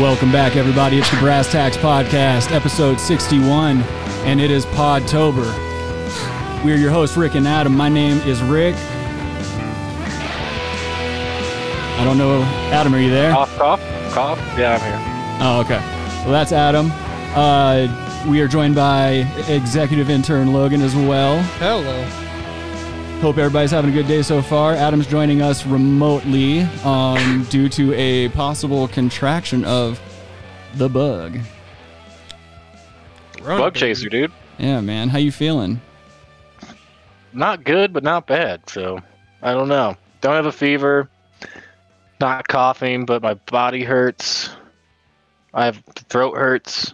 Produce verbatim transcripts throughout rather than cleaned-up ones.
Welcome back, everybody. It's the Brass Tacks Podcast, episode sixty-one, and it is Podtober. We're your hosts, Rick and Adam. My name is Rick. I don't know. Adam, are you there? Cough, cough, cough. Yeah, I'm here. Oh, okay. Well, that's Adam. Uh, we are joined by executive intern Logan as well. Hello. Hope everybody's having a good day so far. Adam's joining us remotely um, due to a possible contraction of the bug. Bug chaser, dude. Yeah, man. How you feeling? Not good, but not bad. So, I don't know. Don't have a fever. Not coughing, but my body hurts. I have throat hurts.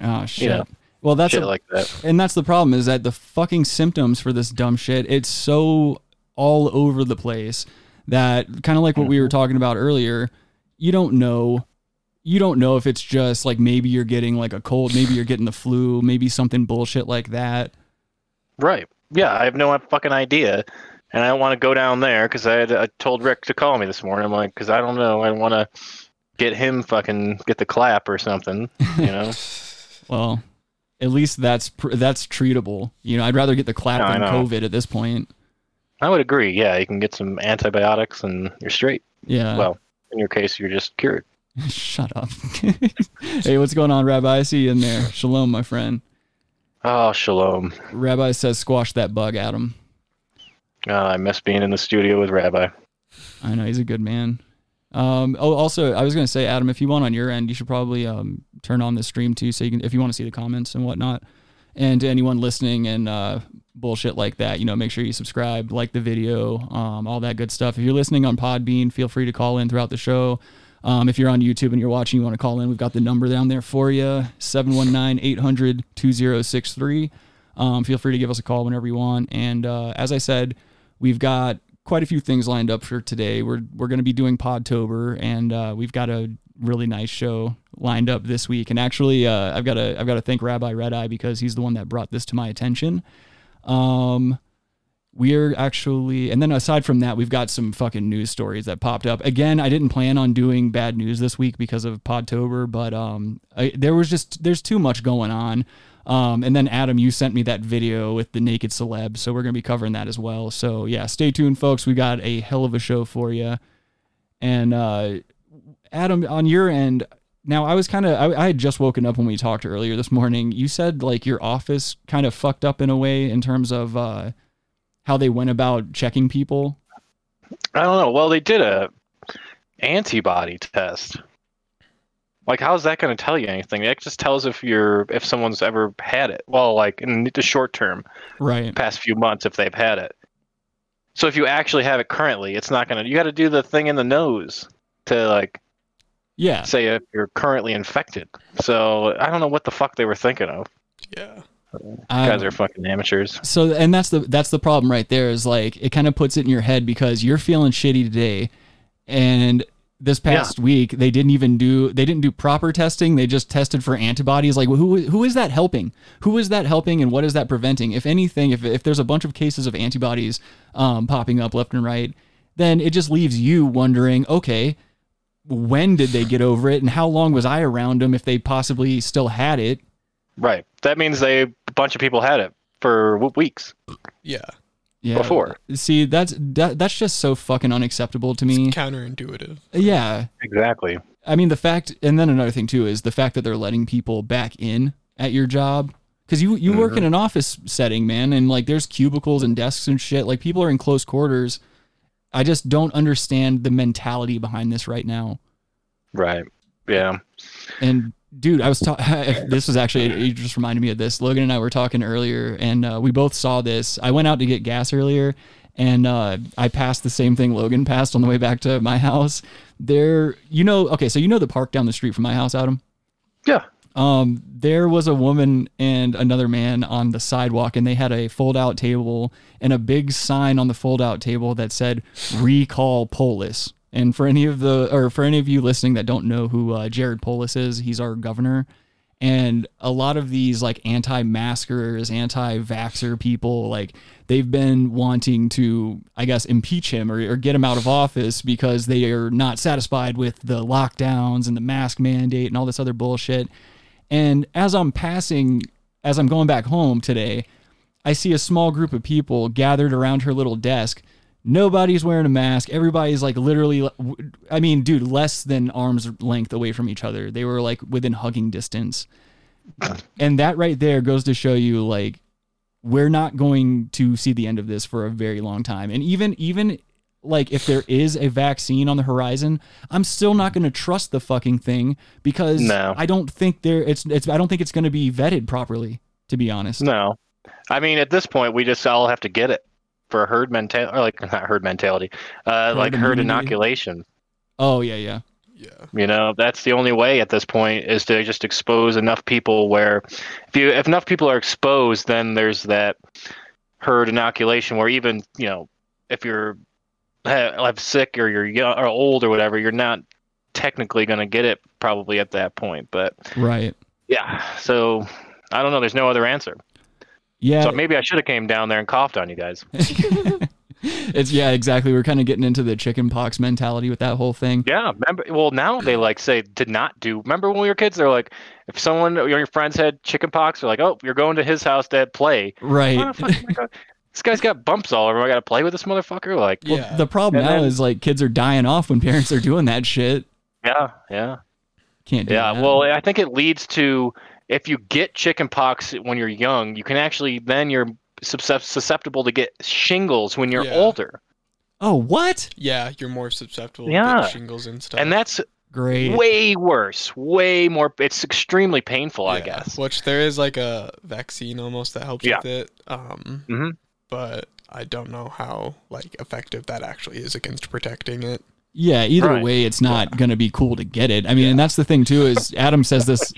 Oh, shit. You know. Well, that's shit a, like that. And that's the problem, is that the fucking symptoms for this dumb shit, it's so all over the place that kind of like what we were talking about earlier, you don't know. You don't know if it's just like maybe you're getting like a cold, maybe you're getting the flu, maybe something bullshit like that. Right. Yeah, I have no fucking idea. And I don't want to go down there because I had I told Rick to call me this morning. I'm like, because I don't know. I want to get him fucking get the clap or something, you know? Well... At least that's that's treatable. You know, I'd rather get the clap no, than COVID at this point. I would agree. Yeah, you can get some antibiotics and you're straight. Yeah. Well, in your case, you're just cured. Shut up. Hey, what's going on, Rabbi? I see you in there. Shalom, my friend. Oh, shalom. Rabbi says squash that bug, Adam. Uh, I miss being in the studio with Rabbi. I know, he's a good man. Um, oh, also, I was going to say, Adam, if you want on your end, you should probably um, turn on the stream too, so you can, if you want to see the comments and whatnot. And to anyone listening and uh, bullshit like that, you know, make sure you subscribe, like the video, um, all that good stuff. If you're listening on Podbean, feel free to call in throughout the show. Um, if you're on YouTube and you're watching, you want to call in, we've got the number down there for you, seven one nine, eight hundred, two oh six three. Um, feel free to give us a call whenever you want. And uh, as I said, we've got quite a few things lined up for today. We're we're going to be doing Podtober, and uh, we've got a really nice show lined up this week. And actually, uh, I've got to I've got to thank Rabbi Red Eye because he's the one that brought this to my attention. Um, we're actually, and then aside from that, we've got some fucking news stories that popped up. Again, I didn't plan on doing bad news this week because of Podtober, but um, I, there was just there's too much going on. Um, and then Adam, you sent me that video with the naked celeb. So we're going to be covering that as well. So yeah, stay tuned, folks. We got a hell of a show for you. And, uh, Adam, on your end now, I was kind of, I, I had just woken up when we talked earlier this morning. You said like your office kind of fucked up in a way in terms of, uh, how they went about checking people. I don't know. Well, they did a antibody test. Like, how's that going to tell you anything? That just tells if you're if someone's ever had it. Well, like in the short term, right? Past few months, if they've had it. So if you actually have it currently, it's not going to. You got to do the thing in the nose to like, yeah, say if you're currently infected. So I don't know what the fuck they were thinking of. Yeah, you guys um, are fucking amateurs. So and that's the that's the problem right there. Is like it kind of puts it in your head because you're feeling shitty today, and. This past yeah. week, they didn't even do they didn't do proper testing. They just tested for antibodies. Like, who who is that helping? Who is that helping, and what is that preventing? If anything, if if there's a bunch of cases of antibodies um, popping up left and right, then it just leaves you wondering, okay, when did they get over it, and how long was I around them if they possibly still had it? Right. That means they bunch of people had it for weeks. Yeah. Yeah. Before. See, that's that, that's just so fucking unacceptable to me. It's counterintuitive. Yeah. Exactly. I mean, the fact, and then another thing too is the fact that they're letting people back in at your job. Because you, you mm-hmm. work in an office setting, man, and like there's cubicles and desks and shit. Like people are in close quarters. I just don't understand the mentality behind this right now. Right. Yeah. And dude, I was talking, this was actually, it just reminded me of this. Logan and I were talking earlier and uh, we both saw this. I went out to get gas earlier and uh, I passed the same thing Logan passed on the way back to my house. There, you know, okay, so you know the park down the street from my house, Adam? Yeah. Um, there was a woman and another man on the sidewalk and they had a fold out table and a big sign on the fold out table that said recall Polis. And for any of the, or for any of you listening that don't know who uh, Jared Polis is, he's our governor. And a lot of these like anti-maskers, anti-vaxxer people, like they've been wanting to, I guess, impeach him or, or get him out of office because they are not satisfied with the lockdowns and the mask mandate and all this other bullshit. And as I'm passing, as I'm going back home today, I see a small group of people gathered around her little desk. Nobody's wearing a mask. Everybody's like literally, I mean, dude, less than arm's length away from each other. They were like within hugging distance. And that right there goes to show you like, we're not going to see the end of this for a very long time. And even, even like if there is a vaccine on the horizon, I'm still not going to trust the fucking thing because no. I don't think there it's, it's, I don't think it's going to be vetted properly, to be honest. No, I mean, at this point we just all have to get it for herd mentality, or like not herd mentality, uh, herd like immunity. Herd inoculation. Oh yeah. Yeah. Yeah. You know, that's the only way at this point is to just expose enough people where if you, if enough people are exposed, then there's that herd inoculation where even, you know, if you're, have sick or you're young or old or whatever, you're not technically going to get it probably at that point, but right. Yeah. So I don't know. There's no other answer. Yeah. So maybe I should have came down there and coughed on you guys. It's yeah, exactly. We're kind of getting into the chicken pox mentality with that whole thing. Yeah. Remember, well, now they like say did not do. Remember when we were kids? They're like, if someone or your friends had chicken pox, they're like, oh, you're going to his house to play. Right. Oh, fuck, this guy's got bumps all over. I got to play with this motherfucker. Like, well, yeah. The problem and now then, is like kids are dying off when parents are doing that shit. Yeah. Yeah. Can't do yeah, that. Yeah. Well, I think it leads to. If you get chickenpox when you're young, you can actually then you're susceptible to get shingles when you're yeah. older. Oh, what? Yeah, you're more susceptible yeah. to shingles and stuff. And that's great. Way worse, way more. It's extremely painful, yeah. I guess. Which there is like a vaccine almost that helps yeah. with it. Um, mm-hmm. But I don't know how like effective that actually is against protecting it. Yeah, either right. way, it's not yeah. going to be cool to get it. I mean, yeah. and that's the thing, too, is Adam says this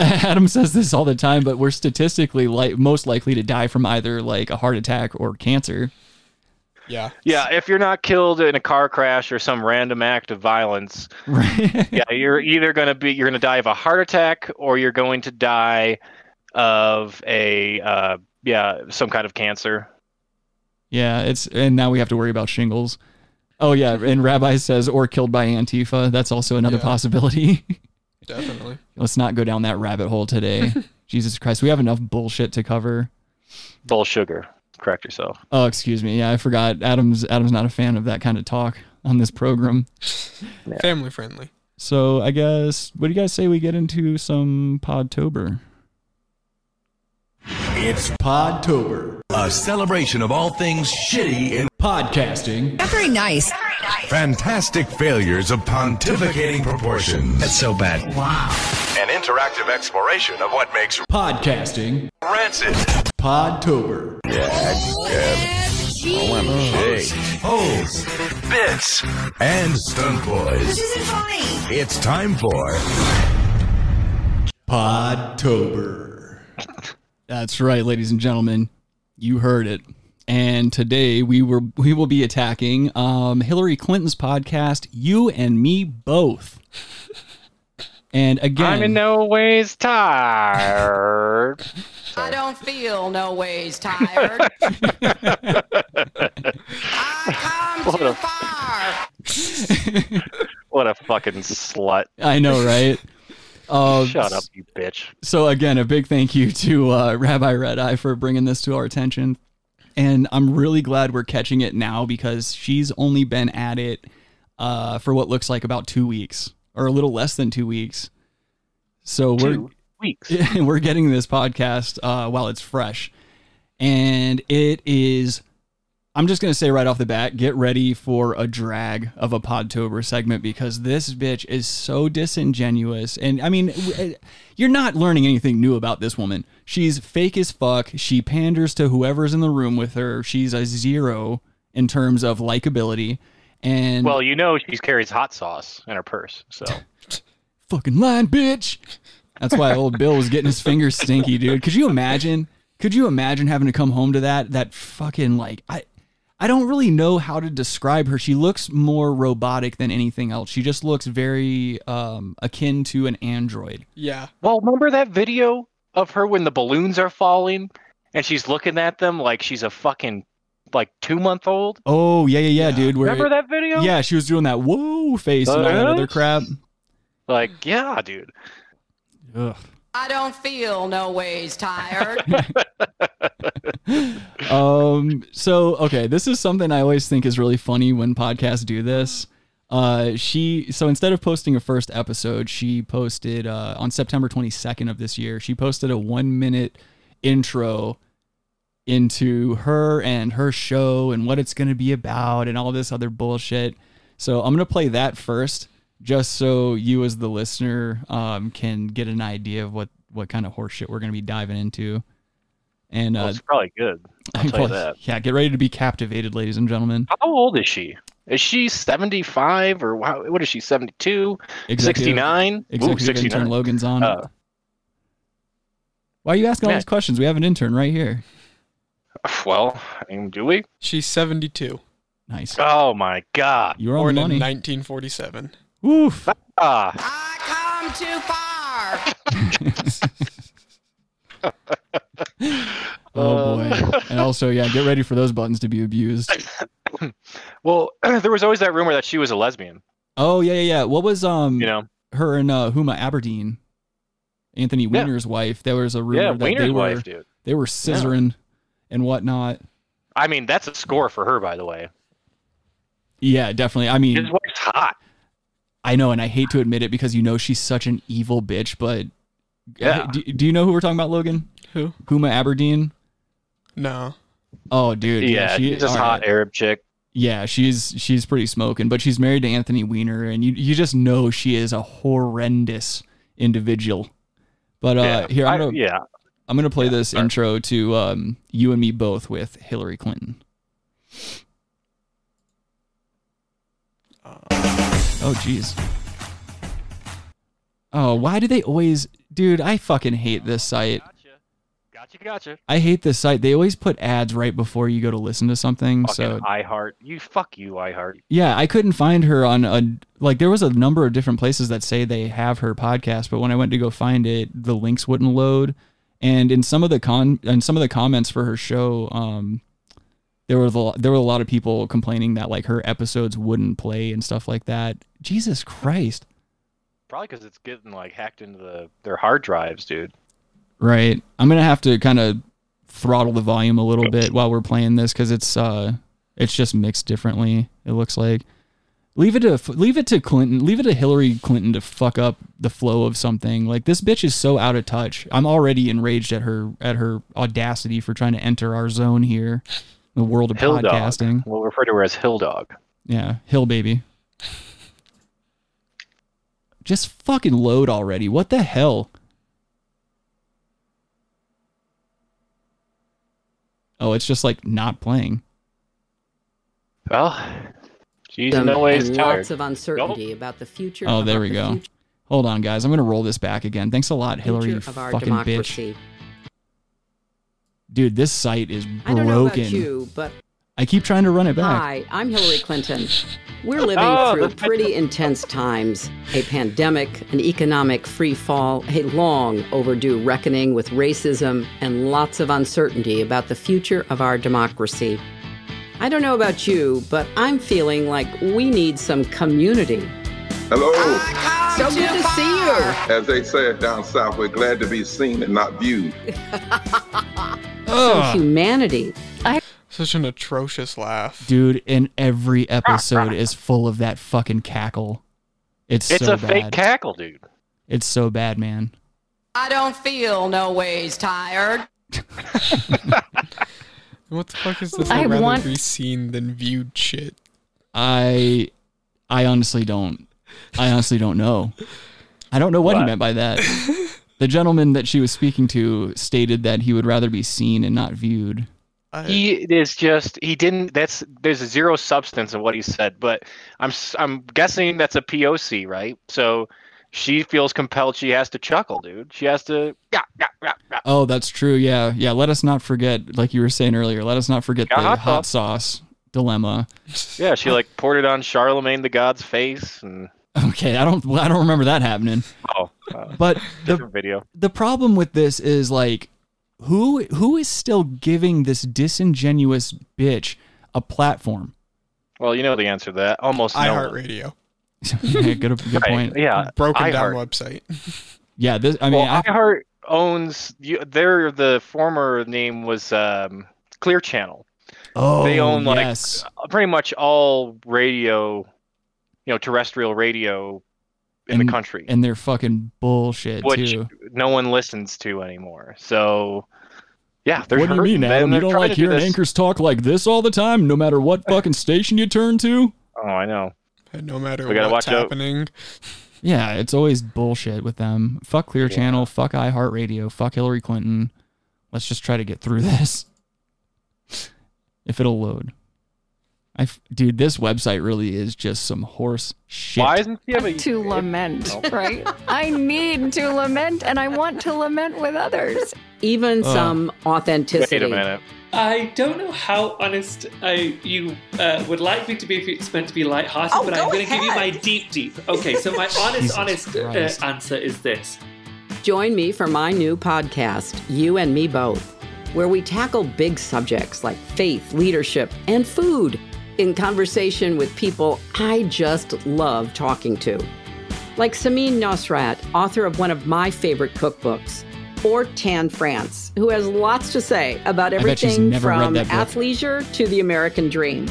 Adam says this all the time, but we're statistically li- most likely to die from either like a heart attack or cancer. Yeah. Yeah, if you're not killed in a car crash or some random act of violence, right. yeah, you're either going to be you're going to die of a heart attack or you're going to die of a uh, yeah, some kind of cancer. Yeah, it's and now we have to worry about shingles. Oh, yeah, and Rabbi says, or killed by Antifa. That's also another yeah. possibility. Definitely. Let's not go down that rabbit hole today. Jesus Christ, we have enough bullshit to cover. Bull sugar. Correct yourself. Oh, excuse me. Yeah, I forgot. Adam's Adam's not a fan of that kind of talk on this program. Yeah. Family friendly. So I guess, what do you guys say we get into some Podtober? It's Podtober, a celebration of all things shitty in podcasting. That's very nice. Very nice. Fantastic failures of pontificating proportions. That's so bad. Wow. An interactive exploration of what makes podcasting rancid. Podtober. Yeah. Shakes, holes, bits, and stunt boys. This isn't funny. It's time for Podtober. That's right, ladies and gentlemen. You heard it. And today we were we will be attacking um, Hillary Clinton's podcast, You and Me Both. And again, I'm in no ways tired. I don't feel no ways tired. I come too far. What a fucking slut. I know, right? Uh, Shut up, you bitch. So again, a big thank you to uh, Rabbi Red Eye for bringing this to our attention. And I'm really glad we're catching it now, because she's only been at it uh, for what looks like about two weeks or a little less than two weeks. So we're two weeks. we're getting this podcast uh, while it's fresh. And it is, I'm just going to say right off the bat, get ready for a drag of a Podtober segment, because this bitch is so disingenuous. And I mean, you're not learning anything new about this woman. She's fake as fuck. She panders to whoever's in the room with her. She's a zero in terms of likability. And well, you know, she carries hot sauce in her purse. So fucking lying, bitch. That's why old Bill was getting his fingers stinky, dude. Could you imagine? Could you imagine having to come home to that? That fucking, like, I I don't really know how to describe her. She looks more robotic than anything else. She just looks very um, akin to an android. Yeah. Well, remember that video of her when the balloons are falling and she's looking at them like she's a fucking, like, two-month-old? Oh, yeah, yeah, yeah, yeah. dude. Where, remember that video? Yeah, she was doing that whoa face uh, and all that other crap. Like, yeah, dude. Ugh. I don't feel no ways tired. um. So, okay, this is something I always think is really funny when podcasts do this. Uh, she so instead of posting a first episode, she posted uh, on September twenty-second of this year. She posted a one-minute intro into her and her show and what it's going to be about and all this other bullshit. So I'm going to play that first, just so you as the listener um, can get an idea of what, what kind of horseshit we're going to be diving into. And uh, well, it's probably good. I'll tell you that. Yeah, get ready to be captivated, ladies and gentlemen. How old is she? Is she seventy-five or what is she, seventy-two? Executive, sixty-nine? Executive Ooh, sixty-nine. Intern Logan's on. Uh, Why are you asking man. all these questions? We have an intern right here. Well, I mean, do we? She's seventy-two. Nice. Oh, my God. You were on the money. Born in nineteen forty-seven. Oof. Ah. I come too far. Oh, boy. And also, yeah, get ready for those buttons to be abused. Well, there was always that rumor that she was a lesbian. Oh, yeah, yeah, yeah. What was um, you know, her and uh, Huma Abedin, Anthony Weiner's yeah. wife, there was a rumor yeah, that Weiner's they were, wife, dude. They were scissoring yeah. and whatnot. I mean, that's a score for her, by the way. Yeah, definitely. I mean, his wife's hot. I know, and I hate to admit it because you know she's such an evil bitch, but yeah. do, do you know who we're talking about, Logan? Who? Huma Abedin? No. Oh, dude. Yeah, yeah she, she's just hot right. Arab chick. Yeah, she's she's pretty smoking, but she's married to Anthony Weiner, and you, you just know she is a horrendous individual. But uh, yeah. here, I'm going yeah. to play yeah, this sorry. intro to um, You and Me Both with Hillary Clinton. Uh. Oh, jeez. Oh, why do they always... Dude, I fucking hate this site. Gotcha, gotcha, gotcha. I hate this site. They always put ads right before you go to listen to something. Fucking so iHeart. You, fuck you, iHeart. Yeah, I couldn't find her on... a Like, there was a number of different places that say they have her podcast, but when I went to go find it, the links wouldn't load. And in some of the con, in some of the comments for her show... um. There were the, there were a lot of people complaining that like her episodes wouldn't play and stuff like that. Jesus Christ! Probably because it's getting like hacked into the their hard drives, dude. Right. I'm gonna have to kind of throttle the volume a little bit while we're playing this because it's uh it's just mixed differently. It looks like leave it to leave it to Clinton, leave it to Hillary Clinton to fuck up the flow of something. Like this bitch is so out of touch. I'm already enraged at her at her audacity for trying to enter our zone here. The world of Hill podcasting. Dog. We'll refer to her as Hill Dog. Yeah, Hill Baby. Just fucking load already. What the hell? Oh, it's just like not playing. Well, she's in no way tired. Lots of uncertainty nope. about the future. Oh, there we the go. Future. Hold on, guys. I'm gonna roll this back again. Thanks a lot, Hillary. You fucking democracy. Bitch. Dude, this site is broken. I don't know about you, but I keep trying to run it back. Hi, I'm Hillary Clinton. We're living oh, through pretty intense times. A pandemic, an economic free fall, a long overdue reckoning with racism, and lots of uncertainty about the future of our democracy. I don't know about you, but I'm feeling like we need some community. Hello. So good to see you. As they say it down south, we're glad to be seen and not viewed. So humanity. I- Such an atrocious laugh. Dude, and every episode is full of that fucking cackle. It's, it's so a bad. fake cackle, dude. It's so bad, man. I don't feel no ways tired. What the fuck is this? I'd rather want... be seen than viewed shit. I I honestly don't. I honestly don't know. I don't know what, what he meant by that. The gentleman that she was speaking to stated that he would rather be seen and not viewed. He is just, he didn't, that's, there's zero substance in what he said, but I'm I'm guessing that's a P O C, right? So she feels compelled, she has to chuckle, dude. She has to, yeah, yeah, yeah, yeah. Oh, that's true, yeah. Yeah, let us not forget, like you were saying earlier, let us not forget yeah, the hot, hot sauce dilemma. Yeah, she like poured it on Charlemagne the God's face and... Okay, I don't I don't remember that happening. Oh, uh, but the video. The problem with this is like who who is still giving this disingenuous bitch a platform? Well, you know the answer to that. Almost iHeartRadio. Yeah, good good right. point. Yeah, broken down website. Yeah, this I mean well, iHeart owns you, their the former name was um, Clear Channel. Oh, they own like yes. pretty much all radio. You know, terrestrial radio in and, the country, and they're fucking bullshit which too. No one listens to anymore. So, yeah, they're what do you mean, Adam? You don't like hearing do anchors talk like this all the time, no matter what fucking station you turn to. Oh, I know. And no matter we what's happening. Out. Yeah, it's always bullshit with them. Fuck Clear yeah. Channel. Fuck iHeartRadio. Fuck Hillary Clinton. Let's just try to get through this. If it'll load. I, dude, this website really is just some horse shit. Why isn't she have a, to it, lament, no. right? I need to lament, and I want to lament with others. Even uh, some authenticity. Wait a minute. I don't know how honest I, you uh, would like me to be if it's meant to be lighthearted, oh, but I'm going to give you my deep, deep. Okay, so my honest, honest uh, answer is this. Join me for my new podcast, You and Me Both, where we tackle big subjects like faith, leadership, and food. In conversation with people I just love talking to. Like Samin Nosrat, author of one of my favorite cookbooks, or Tan France, who has lots to say about everything from athleisure to the American dream.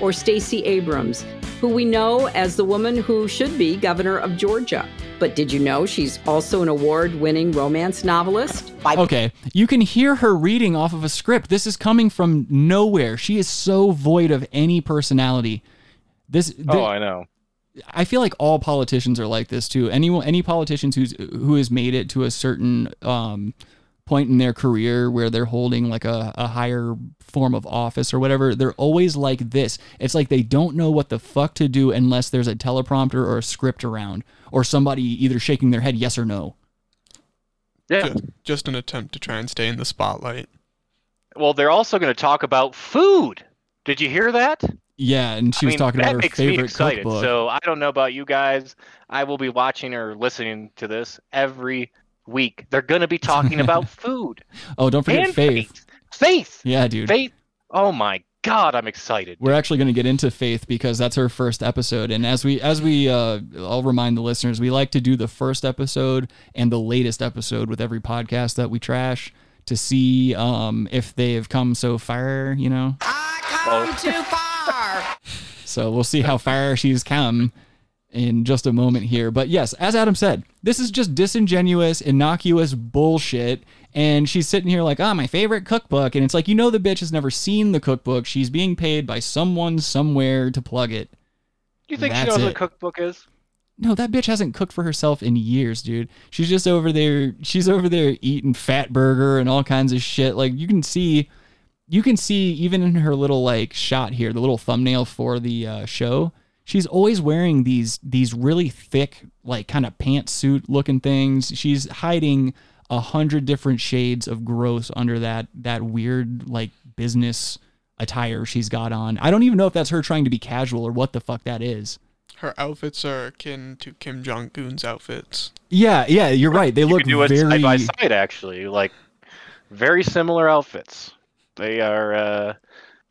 Or Stacey Abrams, who we know as the woman who should be governor of Georgia. But did you know she's also an award-winning romance novelist? Okay, you can hear her reading off of a script. This is coming from nowhere. She is so void of any personality. This. this oh, I know. I feel like all politicians are like this too. Any any politicians who's who has made it to a certain um, point in their career where they're holding like a, a higher form of office or whatever, they're always like this. It's like they don't know what the fuck to do unless there's a teleprompter or a script around. Or somebody either shaking their head yes or no. Yeah. Just, just an attempt to try and stay in the spotlight. Well, they're also going to talk about food. Did you hear that? Yeah, and she I was mean, talking about her favorite cookbook. That makes me excited. Cookbook. So I don't know about you guys. I will be watching or listening to this every week. They're going to be talking about food. Oh, don't forget and faith. faith. Faith. Yeah, dude. Faith. Oh, my God, I'm excited. We're actually going to get into faith because that's her first episode. And as we, as we, uh, I'll remind the listeners, we like to do the first episode and the latest episode with every podcast that we trash to see um, if they have come so far, you know. I come oh. too far. So we'll see how far she's come in just a moment here. But yes, as Adam said, this is just disingenuous, innocuous bullshit. And she's sitting here like, ah, oh, my favorite cookbook. And it's like, you know, the bitch has never seen the cookbook. She's being paid by someone somewhere to plug it. Do you think That's she knows it. what a cookbook is? No, that bitch hasn't cooked for herself in years, dude. She's just over there. She's over there eating fat burger and all kinds of shit. Like you can see, you can see even in her little like shot here, the little thumbnail for the uh, show. She's always wearing these, these really thick, like kind of pantsuit looking things. She's hiding a hundred different shades of gross under that that weird like business attire she's got on. I don't even know if that's her trying to be casual or what the fuck that is. Her outfits are akin to Kim Jong-un's outfits. Yeah, yeah, you're right. They you look do very side by side actually, like very similar outfits. They are uh,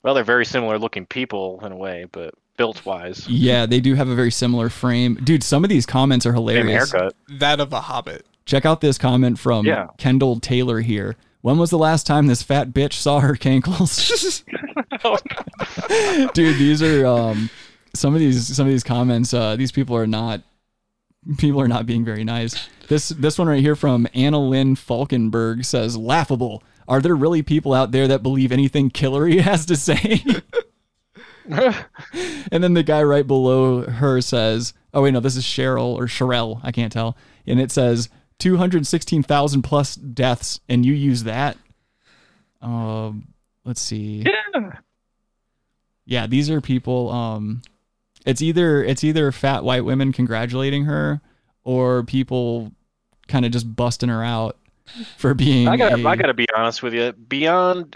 well, they're very similar looking people in a way, but built wise. Yeah, they do have a very similar frame. Dude, some of these comments are hilarious. Same haircut. That of a hobbit. Check out this comment from yeah. Kendall Taylor here. When was the last time this fat bitch saw her cankles? Dude, these are um, some of these some of these comments. Uh, these people are not people are not being very nice. This this one right here from Anna Lynn Falkenberg says, "Laughable. Are there really people out there that believe anything Hillary has to say?" And then the guy right below her says, "Oh wait, no, this is Cheryl or Sherelle. I can't tell." And it says, two hundred sixteen thousand plus deaths, and you use that? Um, let's see. Yeah. Yeah, these are people. Um, it's either it's either fat white women congratulating her, or people kind of just busting her out for being. I gotta a, I gotta be honest with you. Beyond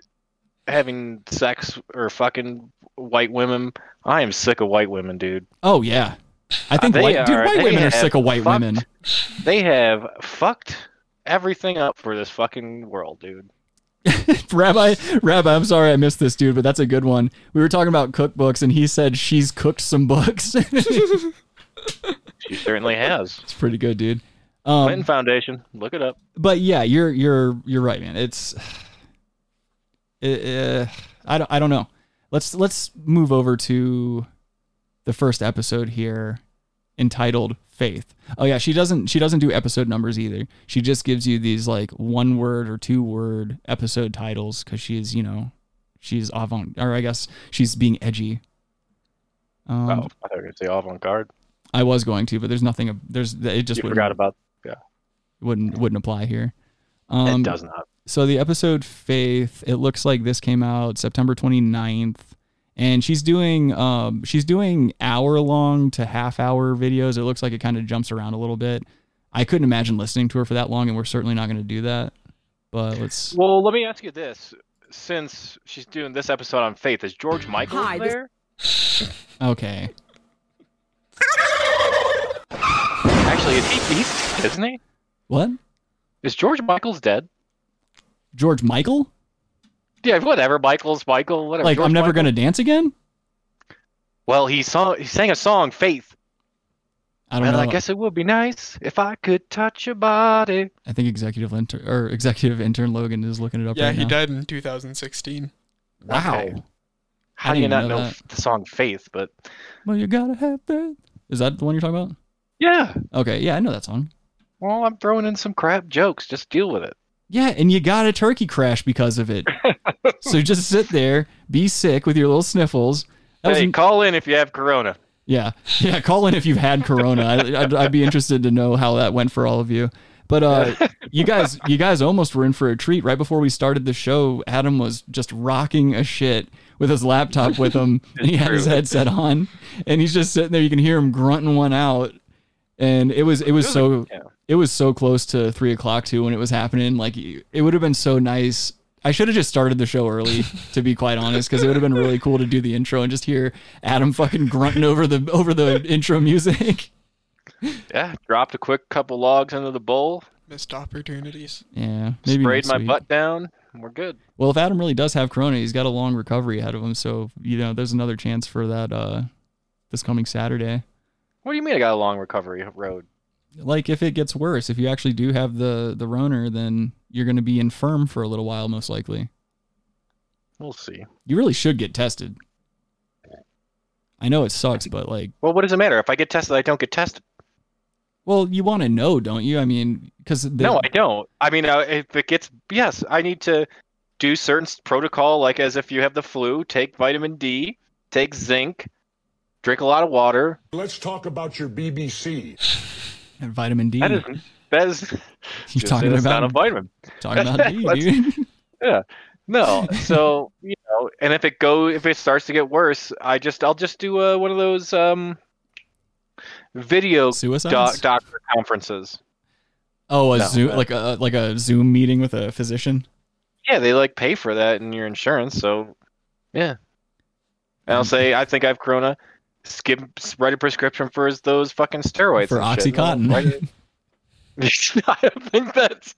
having sex or fucking white women, I am sick of white women, dude. Oh yeah. I think uh, white, are, dude, white women are sick of white fucked, women. They have fucked everything up for this fucking world, dude. Rabbi, Rabbi, I'm sorry I missed this, dude, but that's a good one. We were talking about cookbooks, and he said she's cooked some books. She certainly has. It's pretty good, dude. Um, Clinton Foundation, look it up. But yeah, you're you're you're right, man. It's uh, I don't I don't know. Let's let's move over to the first episode here, entitled Faith. Oh yeah, she doesn't she doesn't do episode numbers either. She just gives you these like one word or two word episode titles because she's, you know, she's avant, or I guess she's being edgy. Um, oh, I thought you were gonna say avant-garde. I was going to, but there's nothing. There's it just you forgot about yeah. Wouldn't wouldn't apply here. Um, it does not. So the episode Faith. It looks like this came out September twenty-ninth. And she's doing um, she's doing hour-long to half-hour videos. It looks like it kind of jumps around a little bit. I couldn't imagine listening to her for that long, and we're certainly not going to do that. But let's. Well, let me ask you this: since she's doing this episode on Faith, is George Michael Hi, there? This... Okay. Actually, is he, he's, isn't he? What? Is George Michael's dead? George Michael? Yeah, whatever. Michael's Michael. Whatever. Like, George I'm never Michael. Gonna dance again. Well, he saw he sang a song, Faith. I don't and know. I guess it would be nice if I could touch your body. I think executive inter- or executive intern Logan is looking it up. Yeah, right he now. Died in two thousand sixteen. Wow. Okay. How do you not know, know the song Faith? But well, you gotta have faith. Is that the one you're talking about? Yeah. Okay. Yeah, I know that song. Well, I'm throwing in some crap jokes. Just deal with it. Yeah, and you got a turkey crash because of it. So just sit there, be sick with your little sniffles. That hey, an... call in if you have corona. Yeah, yeah, call in if you've had corona. I, I'd, I'd be interested to know how that went for all of you. But uh, you guys, you guys almost were in for a treat. Right before we started the show, Adam was just rocking a shit with his laptop with him, and he had his headset on, and he's just sitting there. You can hear him grunting one out. And it was it was so it was so close to three o'clock too when it was happening. Like it would have been so nice. I should have just started the show early, to be quite honest, because it would have been really cool to do the intro and just hear Adam fucking grunting over the over the intro music. Yeah, dropped a quick couple logs into the bowl. Missed opportunities. Yeah, maybe sprayed my butt down. And we're good. Well, if Adam really does have corona, he's got a long recovery ahead of him. So you know, there's another chance for that uh, this coming Saturday. What do you mean I got a long recovery road? Like if it gets worse, if you actually do have the, the Roner, then you're going to be infirm for a little while, most likely. We'll see. You really should get tested. I know it sucks, but like... Well, what does it matter? If I get tested, I don't get tested. Well, you want to know, don't you? I mean, because... The... No, I don't. I mean, if it gets... Yes, I need to do certain protocol, like as if you have the flu, take vitamin D, take zinc... Drink a lot of water. Let's talk about your B B C. And vitamin D. That is... That is you talking about... Not a vitamin. Talking about D, dude. Yeah. No. So, you know, and if it go, if it starts to get worse, I just, I'll just do uh, one of those um, video doc, doctor conferences. Oh, a no, Zoom, no. like a like a Zoom meeting with a physician? Yeah, they like pay for that in your insurance, so yeah. And I'll say, I think I have corona. Skip, write a prescription for those fucking steroids. For Oxycontin. Right? I don't think that's...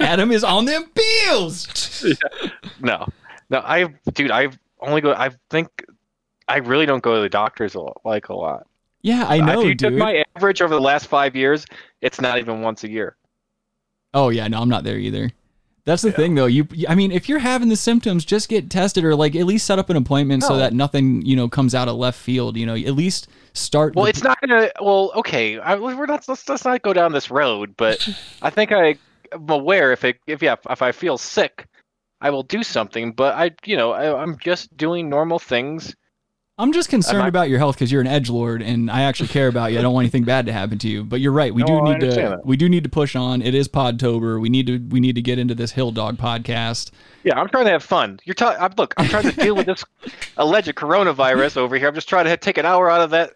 Adam is on them pills! Yeah. No. No, I... Dude, I've only go... I think I really don't go to the doctors a lot, like a lot. Yeah, I know, dude. If you dude. took my average over the last five years, it's not even once a year. Oh, yeah, no, I'm not there either. That's the yeah. thing, though. You, I mean, if you're having the symptoms, just get tested or, like, at least set up an appointment no. so that nothing, you know, comes out of left field. You know, at least start. Well, with... it's not going to. Well, okay, I, we're not. Let's, let's not go down this road. But I think I, I'm aware if it, if yeah, if I feel sick, I will do something. But I, you know, I, I'm just doing normal things. I'm just concerned not... about your health because you're an edgelord, and I actually care about you. I don't want anything bad to happen to you. But you're right. We no, do need to that. we do need to push on. It is Podtober. We need to we need to get into this Hill Dog podcast. Yeah, I'm trying to have fun. You're t- I'm, look, I'm trying to deal with this alleged coronavirus over here. I'm just trying to take an hour out of that,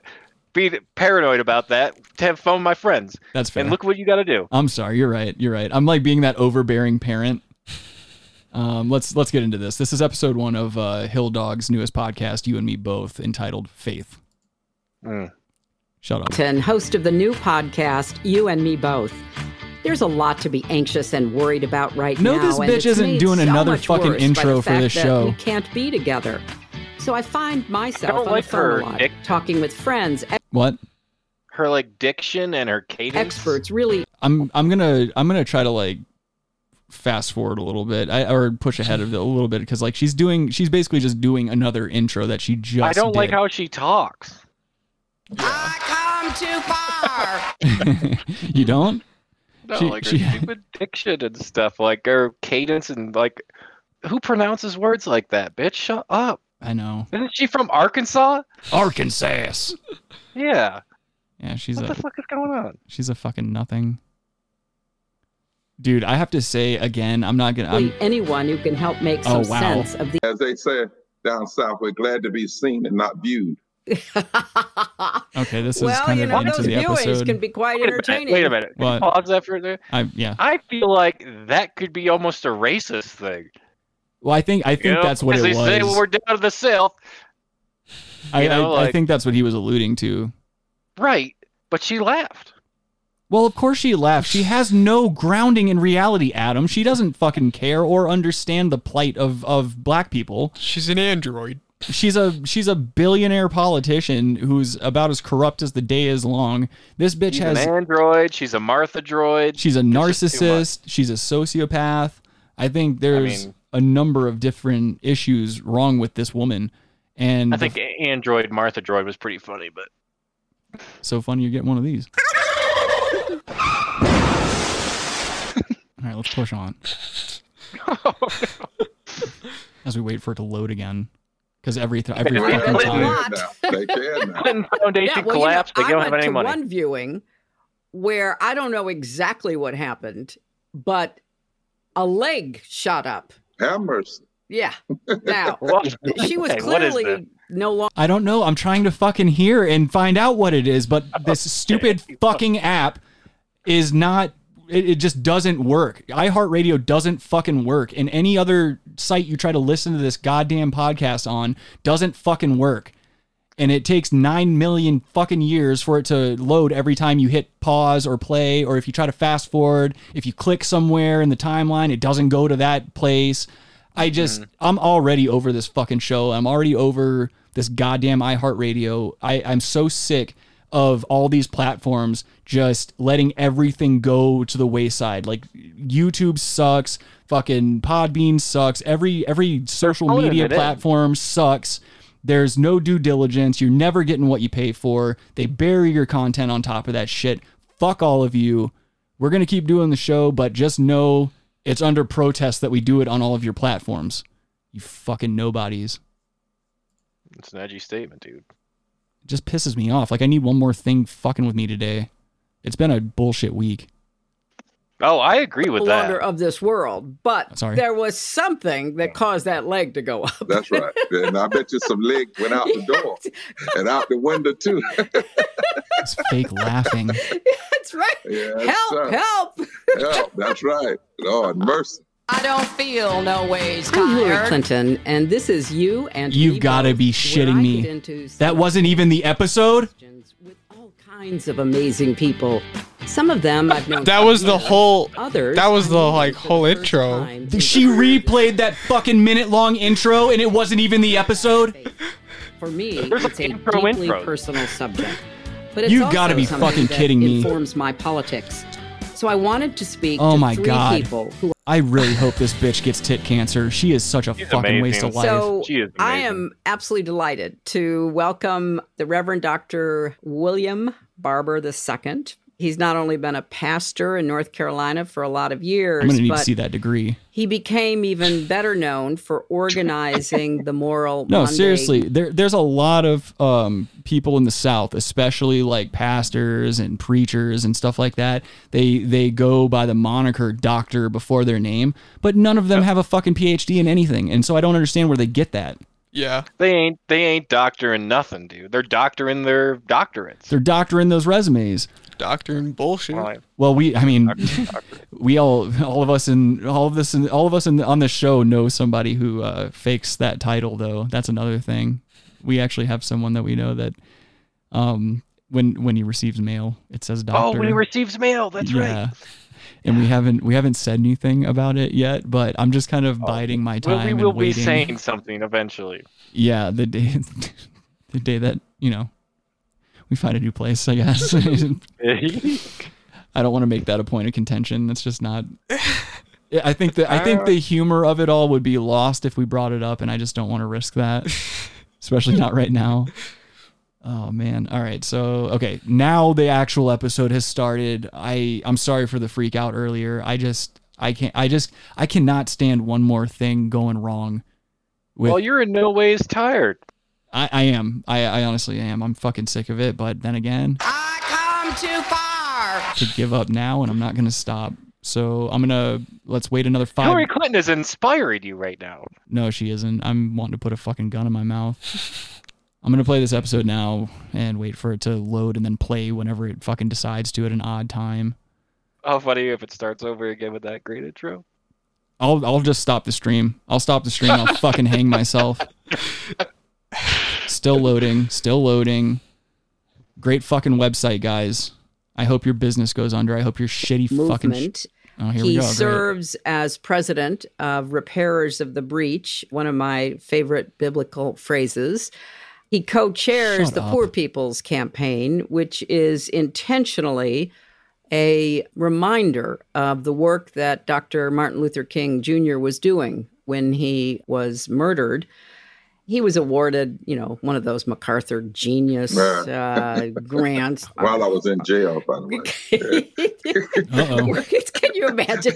be paranoid about that, to have fun with my friends. That's fair. And look what you got to do. I'm sorry. You're right. You're right. I'm like being that overbearing parent. Um, let's let's get into this. This is episode one of uh, Hill Dog's newest podcast, You and Me Both, entitled Faith. Mm. Shut up. And host of the new podcast, You and Me Both. There's a lot to be anxious and worried about right no, now. No, this bitch isn't doing so another fucking intro for this show. We can't be together. So I find myself I don't on like the phone her a lot, dic- talking with friends. What? Her like diction and her cadence. Experts really. I'm I'm gonna I'm gonna try to like. fast forward a little bit I, or push ahead of it a little bit because like she's doing she's basically just doing another intro that she just I don't did. Like how she talks. Yeah. I come too far. You don't? No, she, like her she, stupid diction and stuff, like her cadence and like who pronounces words like that, bitch? Shut up. I know. Isn't she from Arkansas? Arkansas. Yeah. Yeah, she's what a, the fuck is going on? She's a fucking nothing. Dude, I have to say again, I'm not gonna. I'm... Anyone who can help make some oh, wow. sense of the. As they say down south, we're glad to be seen and not viewed. Okay, this is well, kind of know, into the episode. Well, you know, those viewings can be quite wait entertaining. Minute, wait a minute. What? Pause that for there. I, yeah. I feel like that could be almost a racist thing. Well, I think I think you know, that's what it was. As they say, well, we're down to the south. I, know, I, like... I think that's what he was alluding to. Right, but she laughed. Well, of course she laughed. She has no grounding in reality, Adam. She doesn't fucking care or understand the plight of, of black people. She's an android. She's a she's a billionaire politician who's about as corrupt as the day is long. This bitch she's has an android. She's a Martha droid. She's a narcissist. She's a sociopath. I think there's I mean, a number of different issues wrong with this woman. And I think the, android Martha droid was pretty funny, but so funny you get one of these. All right, let's push on. Oh, no. As we wait for it to load again, because every th- every yeah, fucking time they can now. When the foundation yeah, well, collapsed, you know, they don't I have went any to money. One viewing where I don't know exactly what happened, but a leg shot up. Have mercy. Yeah. Now she was clearly. No longer. I don't know. I'm trying to fucking hear and find out what it is, but this stupid fucking app is not. It, it just doesn't work. iHeartRadio doesn't fucking work, and any other site you try to listen to this goddamn podcast on doesn't fucking work. And it takes nine million fucking years for it to load every time you hit pause or play, or if you try to fast forward, if you click somewhere in the timeline, it doesn't go to that place. I just, mm. I'm already over this fucking show. I'm already over. This goddamn iHeartRadio. I, I'm so sick of all these platforms just letting everything go to the wayside. Like YouTube sucks, fucking Podbean sucks, every every social media platform sucks. There's no due diligence. You're never getting what you pay for. They bury your content on top of that shit. Fuck all of you. We're gonna keep doing the show, but just know it's under protest that we do it on all of your platforms. You fucking nobodies. It's an edgy statement, dude. It just pisses me off. Like, I need one more thing fucking with me today. It's been a bullshit week. Oh, I agree with that. Of this world, but Sorry. there was something that caused that leg to go up. That's right. And I bet you some leg went out the door and out the window, too. It's fake laughing. That's right. Yeah, that's help, right. help. Help, that's right. Lord, mercy. I don't feel no ways tired. I'm Hillary Clinton, and this is You and Me Both. You've got to be shitting me. That wasn't even the episode? With all kinds of amazing people. Some of them I've known. That was the whole, others, that was the like whole intro. She replayed that fucking minute-long intro, and it wasn't even the episode? for me, it's a deeply personal subject. But it's You've got to be fucking kidding me. Informs my politics. So I wanted to speak oh to my three God. people who. I really hope this bitch gets tit cancer. She is such a She's fucking amazing. waste of life. So she is I am absolutely delighted to welcome the Reverend Doctor William Barber the Second. He's not only been a pastor in North Carolina for a lot of years, I'm gonna need but to see that degree. He became even better known for organizing the Moral No, Monday. seriously, there, there's a lot of um, people in the South, especially like pastors and preachers and stuff like that. They they go by the moniker doctor before their name, but none of them have a fucking P H D in anything, and so I don't understand where they get that. Yeah, they ain't they ain't doctoring nothing, dude. They're doctoring their doctorates. They're doctoring those resumes. Doctoring bullshit. Well, we I mean, we all all of us in all of this in, all of us in, on this show know somebody who uh, fakes that title, though. That's another thing. We actually have someone that we know that um, when when he receives mail, it says doctor. Oh, when he receives mail, that's yeah. right. And we haven't we haven't said anything about it yet, but I'm just kind of biding my time. Well, we will and waiting. be saying something eventually. Yeah, the day the day that, you know, we find a new place, I guess. I don't want to make that a point of contention. That's just not. I think that I think the humor of it all would be lost if we brought it up, and I just don't want to risk that, especially not right now. Oh, man. All right. So, okay. Now the actual episode has started. I, I'm sorry for the freak out earlier. I just, I can't, I just, I cannot stand one more thing going wrong. With, well, you're in no ways tired. I, I am. I, I honestly am. I'm fucking sick of it. But then again, I come too far to give up now, and I'm not going to stop. So I'm going to, let's wait another five. Hillary Clinton is inspiring you right now. No, she isn't. I'm wanting to put a fucking gun in my mouth. I'm going to play this episode now and wait for it to load and then play whenever it fucking decides to at an odd time. How funny if it starts over again with that great intro. I'll I'll just stop the stream. I'll stop the stream. I'll fucking hang myself. Still loading. Still loading. Great fucking website, guys. I hope your business goes under. I hope your shitty Movement. fucking... Sh- Oh, here he we go. serves Great. as president of Repairers of the Breach, one of my favorite biblical phrases. He co-chairs Shut the up. Poor People's Campaign, which is intentionally a reminder of the work that Doctor Martin Luther King Junior was doing when he was murdered. He was awarded, you know, one of those MacArthur genius uh, grants. While I was in jail, by the way. Yeah. Can you imagine?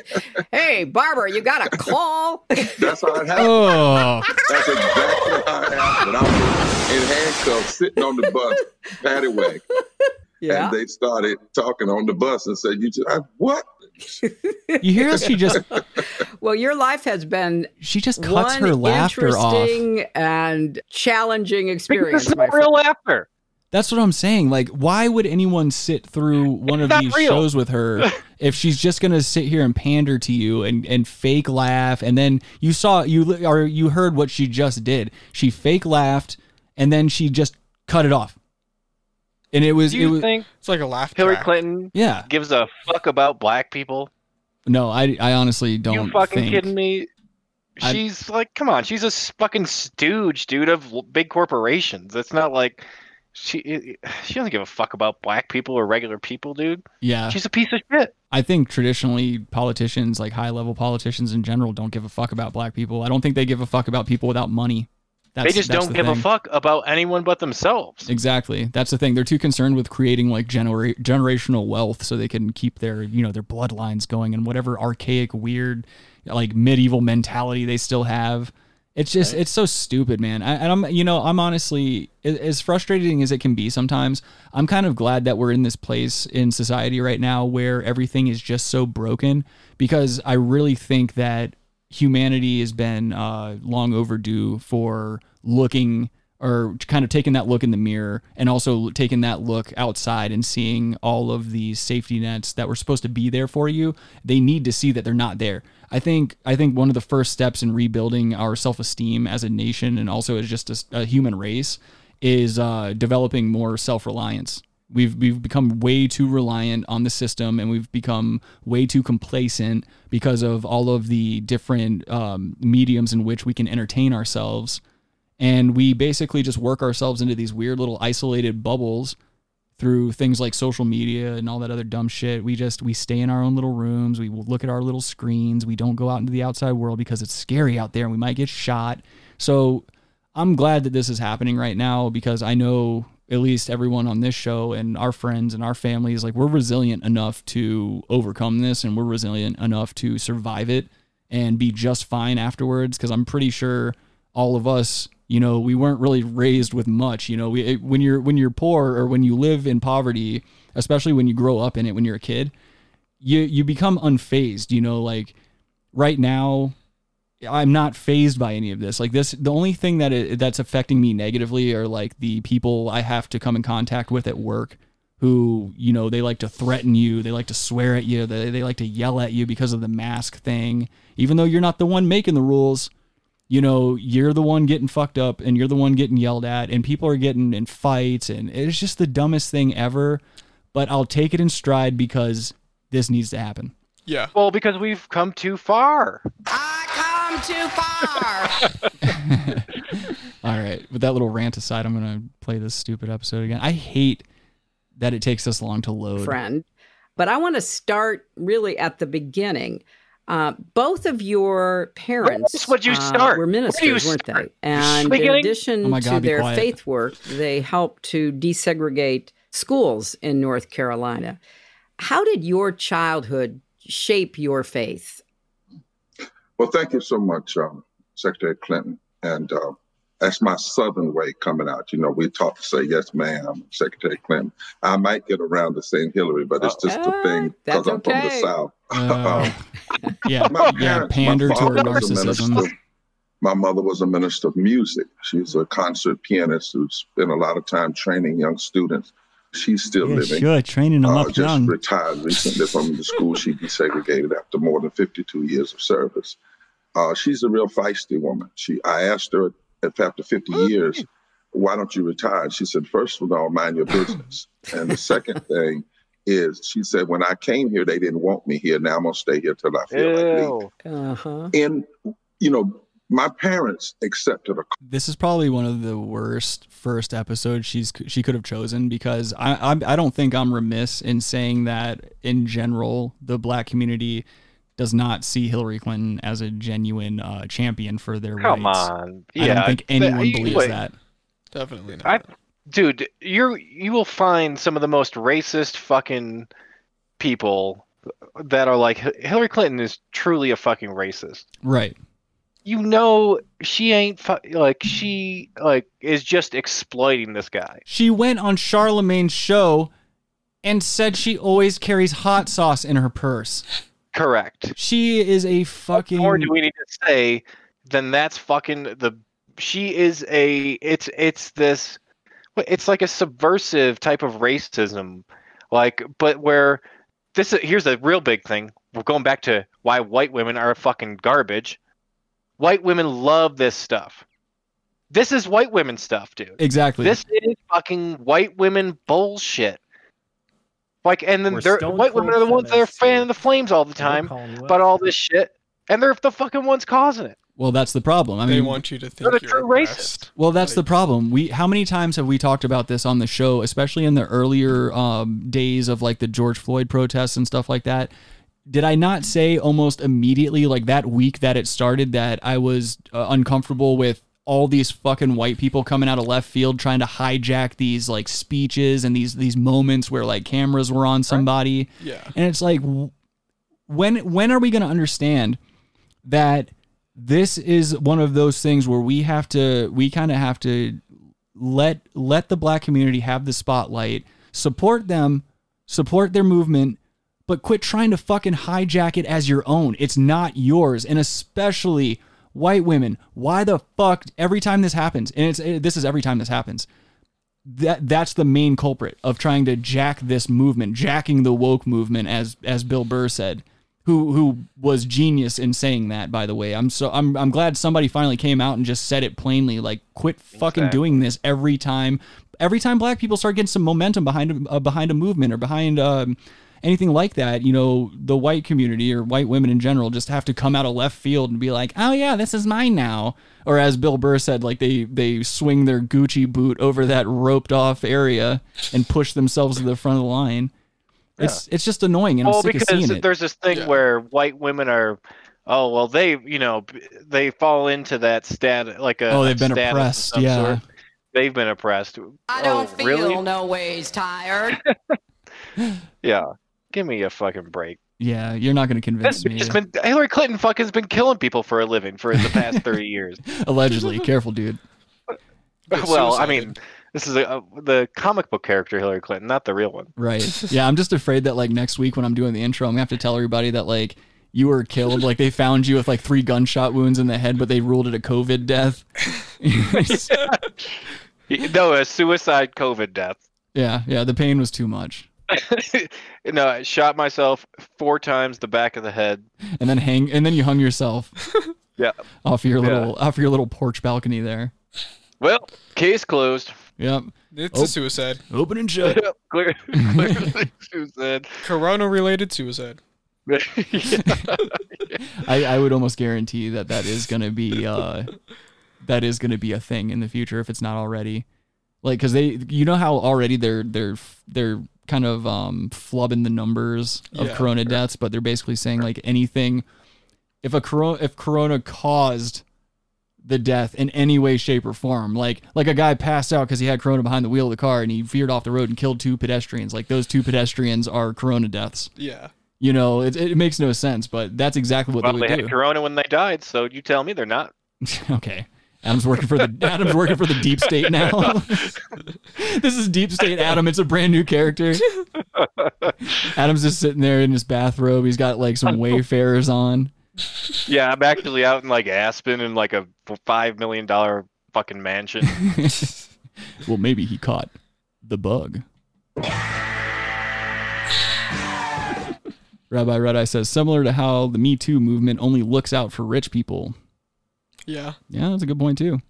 Hey, Barbara, you got a call? That's how it happened. Oh. That's exactly how it happened. I was in handcuffs sitting on the bus paddywhack. Yeah. And they started talking on the bus and said, "You just I, what? You hear? She just well, your life has been she just cuts her laughter off. Interesting and challenging experience. It's not real laughter. That's what I'm saying. Like, why would anyone sit through one it's of these real. shows with her if she's just gonna sit here and pander to you and, and fake laugh? And then you saw you or you heard what she just did. She fake laughed and then she just cut it off. And it was. Do you it was, think it's like a laugh Hillary track. Clinton? Yeah. Gives a fuck about black people. No, I, I honestly don't. You fucking think, kidding me? She's I, like, come on, she's a fucking stooge, dude, of big corporations. It's not like she she doesn't give a fuck about black people or regular people, dude. Yeah. She's a piece of shit. I think traditionally politicians, like high level politicians in general, don't give a fuck about black people. I don't think they give a fuck about people without money. That's, they just don't give thing. a fuck about anyone but themselves. Exactly. That's the thing. They're too concerned with creating like genera- generational wealth so they can keep their, you know, their bloodlines going and whatever archaic, weird, like medieval mentality they still have. It's just, right. it's so stupid, man. I, and I'm, you know, I'm honestly, as frustrating as it can be sometimes, I'm kind of glad that we're in this place in society right now where everything is just so broken, because I really think that humanity has been uh, long overdue for looking or kind of taking that look in the mirror and also taking that look outside and seeing all of these safety nets that were supposed to be there for you. They need to see that they're not there. I think I think one of the first steps in rebuilding our self-esteem as a nation and also as just a, a human race is uh, developing more self-reliance. We've we've become way too reliant on the system, and we've become way too complacent because of all of the different um, mediums in which we can entertain ourselves. And we basically just work ourselves into these weird little isolated bubbles through things like social media and all that other dumb shit. We just, we stay in our own little rooms. We look at our little screens. We don't go out into the outside world because it's scary out there and we might get shot. So I'm glad that this is happening right now, because I know at least everyone on this show and our friends and our families, like, we're resilient enough to overcome this, and we're resilient enough to survive it and be just fine afterwards. Cause I'm pretty sure all of us, you know, we weren't really raised with much, you know, we, it, when you're, when you're poor or when you live in poverty, especially when you grow up in it, when you're a kid, you, you become unfazed, you know, like right now I'm not fazed by any of this. Like this, the only thing that it, that's affecting me negatively are like the people I have to come in contact with at work who, you know, they like to threaten you. They like to swear at you. They, they like to yell at you because of the mask thing, even though you're not the one making the rules. You know, you're the one getting fucked up and you're the one getting yelled at, and people are getting in fights, and it's just the dumbest thing ever, but I'll take it in stride because this needs to happen. Yeah. Well, because we've come too far. I come too far. All right. With that little rant aside, I'm going to play this stupid episode again. I hate that it takes this long to load. Friend, but I want to start really at the beginning. Uh, both of your parents would you start? Uh, were ministers, weren't they? And in addition oh God, to their quiet. faith work, they helped to desegregate schools in North Carolina. How did your childhood shape your faith? Well, thank you so much, um, Secretary Clinton. And uh, that's my Southern way coming out. You know, we taught to say, yes, ma'am, Secretary Clinton. I might get around to saying Hillary, but it's just uh, a thing because I'm okay. from the South. Uh, um, yeah, parents, yeah, pander to her narcissism. Of, my mother was a minister of music. She's a concert pianist who spent a lot of time training young students. She's still yeah, living. Sure, training them uh, up just young. Just retired recently from the school she desegregated after more than fifty-two years of service. Uh, she's a real feisty woman. She, I asked her after fifty years, why don't you retire? She said, first of all, mind your business. And the second thing, is she said, when I came here, they didn't want me here. Now I'm going to stay here till I feel Ew. like leaving. Uh-huh. And, you know, my parents accepted a... This is probably one of the worst first episodes she's she could have chosen, because I, I, I don't think I'm remiss in saying that, in general, the black community does not see Hillary Clinton as a genuine uh, champion for their Come rights. Come on. Yeah, I don't think anyone I, believes wait. that. Definitely not. I, Dude, you're you will find some of the most racist fucking people that are like, Hillary Clinton is truly a fucking racist. Right. You know, she ain't fu- like she like is just exploiting this guy. She went on Charlemagne's show and said she always carries hot sauce in her purse. Correct. She is a fucking... What more do we need to say than that's fucking the she is a it's it's this It's like a subversive type of racism, like, but where this is, here's a real big thing. We're going back to why white women are fucking garbage. White women love this stuff. This is white women stuff, dude. Exactly. This is fucking white women bullshit. Like, and then they're, white women are the ones that are fanning the flames all the time about all this shit, and they're the fucking ones causing it. Well, that's the problem. I mean, they want you to think you're a true racist. Well, that's like, the problem. We how many times have we talked about this on the show, especially in the earlier um, days of like the George Floyd protests and stuff like that? Did I not say almost immediately, like that week that it started, that I was uh, uncomfortable with all these fucking white people coming out of left field trying to hijack these like speeches and these these moments where like cameras were on somebody? Yeah, and it's like, when when are we going to understand that? This is one of those things where we have to, we kind of have to let, let the black community have the spotlight, support them, support their movement, but quit trying to fucking hijack it as your own. It's not yours. And especially white women, why the fuck every time this happens? And it's, it, this is every time this happens. That that's the main culprit of trying to jack this movement, jacking the woke movement, as, as Bill Burr said. Who who was genius in saying that, by the way. I'm so I'm I'm glad somebody finally came out and just said it plainly. Like, quit fucking exactly. doing this every time. Every time black people start getting some momentum behind a, uh, behind a movement or behind um, anything like that, you know, the white community or white women in general just have to come out of left field and be like, oh yeah, this is mine now. Or as Bill Burr said, like they, they swing their Gucci boot over that roped off area and push themselves to the front of the line. Yeah. It's it's just annoying. And well, I'm sick because of seeing it. There's this thing yeah. where white women are, oh, well, they, you know, they fall into that stat, like a, oh, they've been oppressed. Yeah. Sort. They've been oppressed. I don't oh, feel really? no ways tired. Yeah. Give me a fucking break. Yeah, you're not going to convince That's me. Just been, Hillary Clinton fucking has been killing people for a living for the past thirty years. Allegedly. Careful, dude. It's well, suicide. I mean, this is a, a, the comic book character Hillary Clinton, not the real one. Right. Yeah, I'm just afraid that, like, next week when I'm doing the intro, I'm going to have to tell everybody that, like, you were killed. Like, they found you with, like, three gunshot wounds in the head, but they ruled it a COVID death. No, a suicide COVID death. Yeah, yeah, the pain was too much. No, I shot myself four times the back of the head. And then hang, and then you hung yourself. Yeah. Off your little yeah. off your little porch balcony there. Well, case closed. Yep. It's Op- a suicide. Open and shut. Yep, clear, clearly suicide. Corona-related suicide. Yeah. I, I would almost guarantee that that is going to be uh, that is going to be a thing in the future if it's not already. Like, because they, you know how already they're they're they're kind of um, flubbing the numbers of yeah, corona sure. deaths, but they're basically saying sure. like anything, if a corona if corona caused the death in any way, shape, or form, like like a guy passed out because he had corona behind the wheel of the car and he veered off the road and killed two pedestrians, like those two pedestrians are corona deaths. Yeah. You know, it it makes no sense, but that's exactly what well, they would do. They had corona when they died, so you tell me they're not. Okay, Adam's working for the Adam's working for the deep state now. This is deep state Adam. It's a brand new character. Adam's just sitting there in his bathrobe. He's got like some Wayfarers on. Yeah, I'm actually out in like Aspen in like a five million dollar fucking mansion. Well, maybe he caught the bug. Rabbi Red-Eye says, similar to how the Me Too movement only looks out for rich people. Yeah. Yeah, that's a good point, too.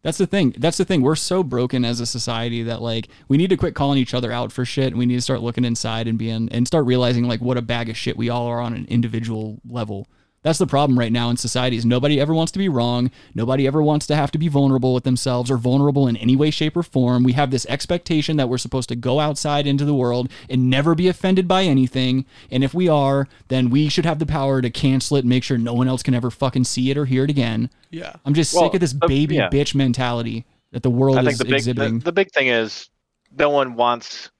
That's the thing. That's the thing. We're so broken as a society that, like, we need to quit calling each other out for shit, and we need to start looking inside and being and start realizing, like, what a bag of shit we all are on an individual level. That's the problem right now in society is nobody ever wants to be wrong. Nobody ever wants to have to be vulnerable with themselves or vulnerable in any way, shape, or form. We have this expectation that we're supposed to go outside into the world and never be offended by anything. And if we are, then we should have the power to cancel it and make sure no one else can ever fucking see it or hear it again. Yeah. I'm just well, sick of this baby the, yeah. bitch mentality that the world I think is the big, exhibiting. The, the big thing is no one wants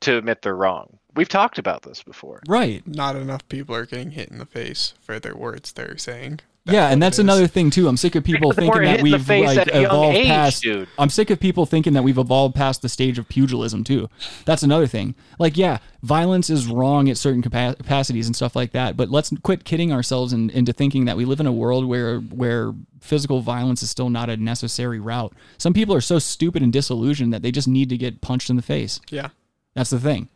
to admit they're wrong. We've talked about this before. Right. Not enough people are getting hit in the face for their words they're saying. That's yeah, and that's another thing, too. I'm sick of people because thinking that we've like, evolved age, past... Dude. I'm sick of people thinking that we've evolved past the stage of pugilism, too. That's another thing. Like, yeah, violence is wrong at certain capacities and stuff like that, but let's quit kidding ourselves in, into thinking that we live in a world where where physical violence is still not a necessary route. Some people are so stupid and disillusioned that they just need to get punched in the face. Yeah. That's the thing.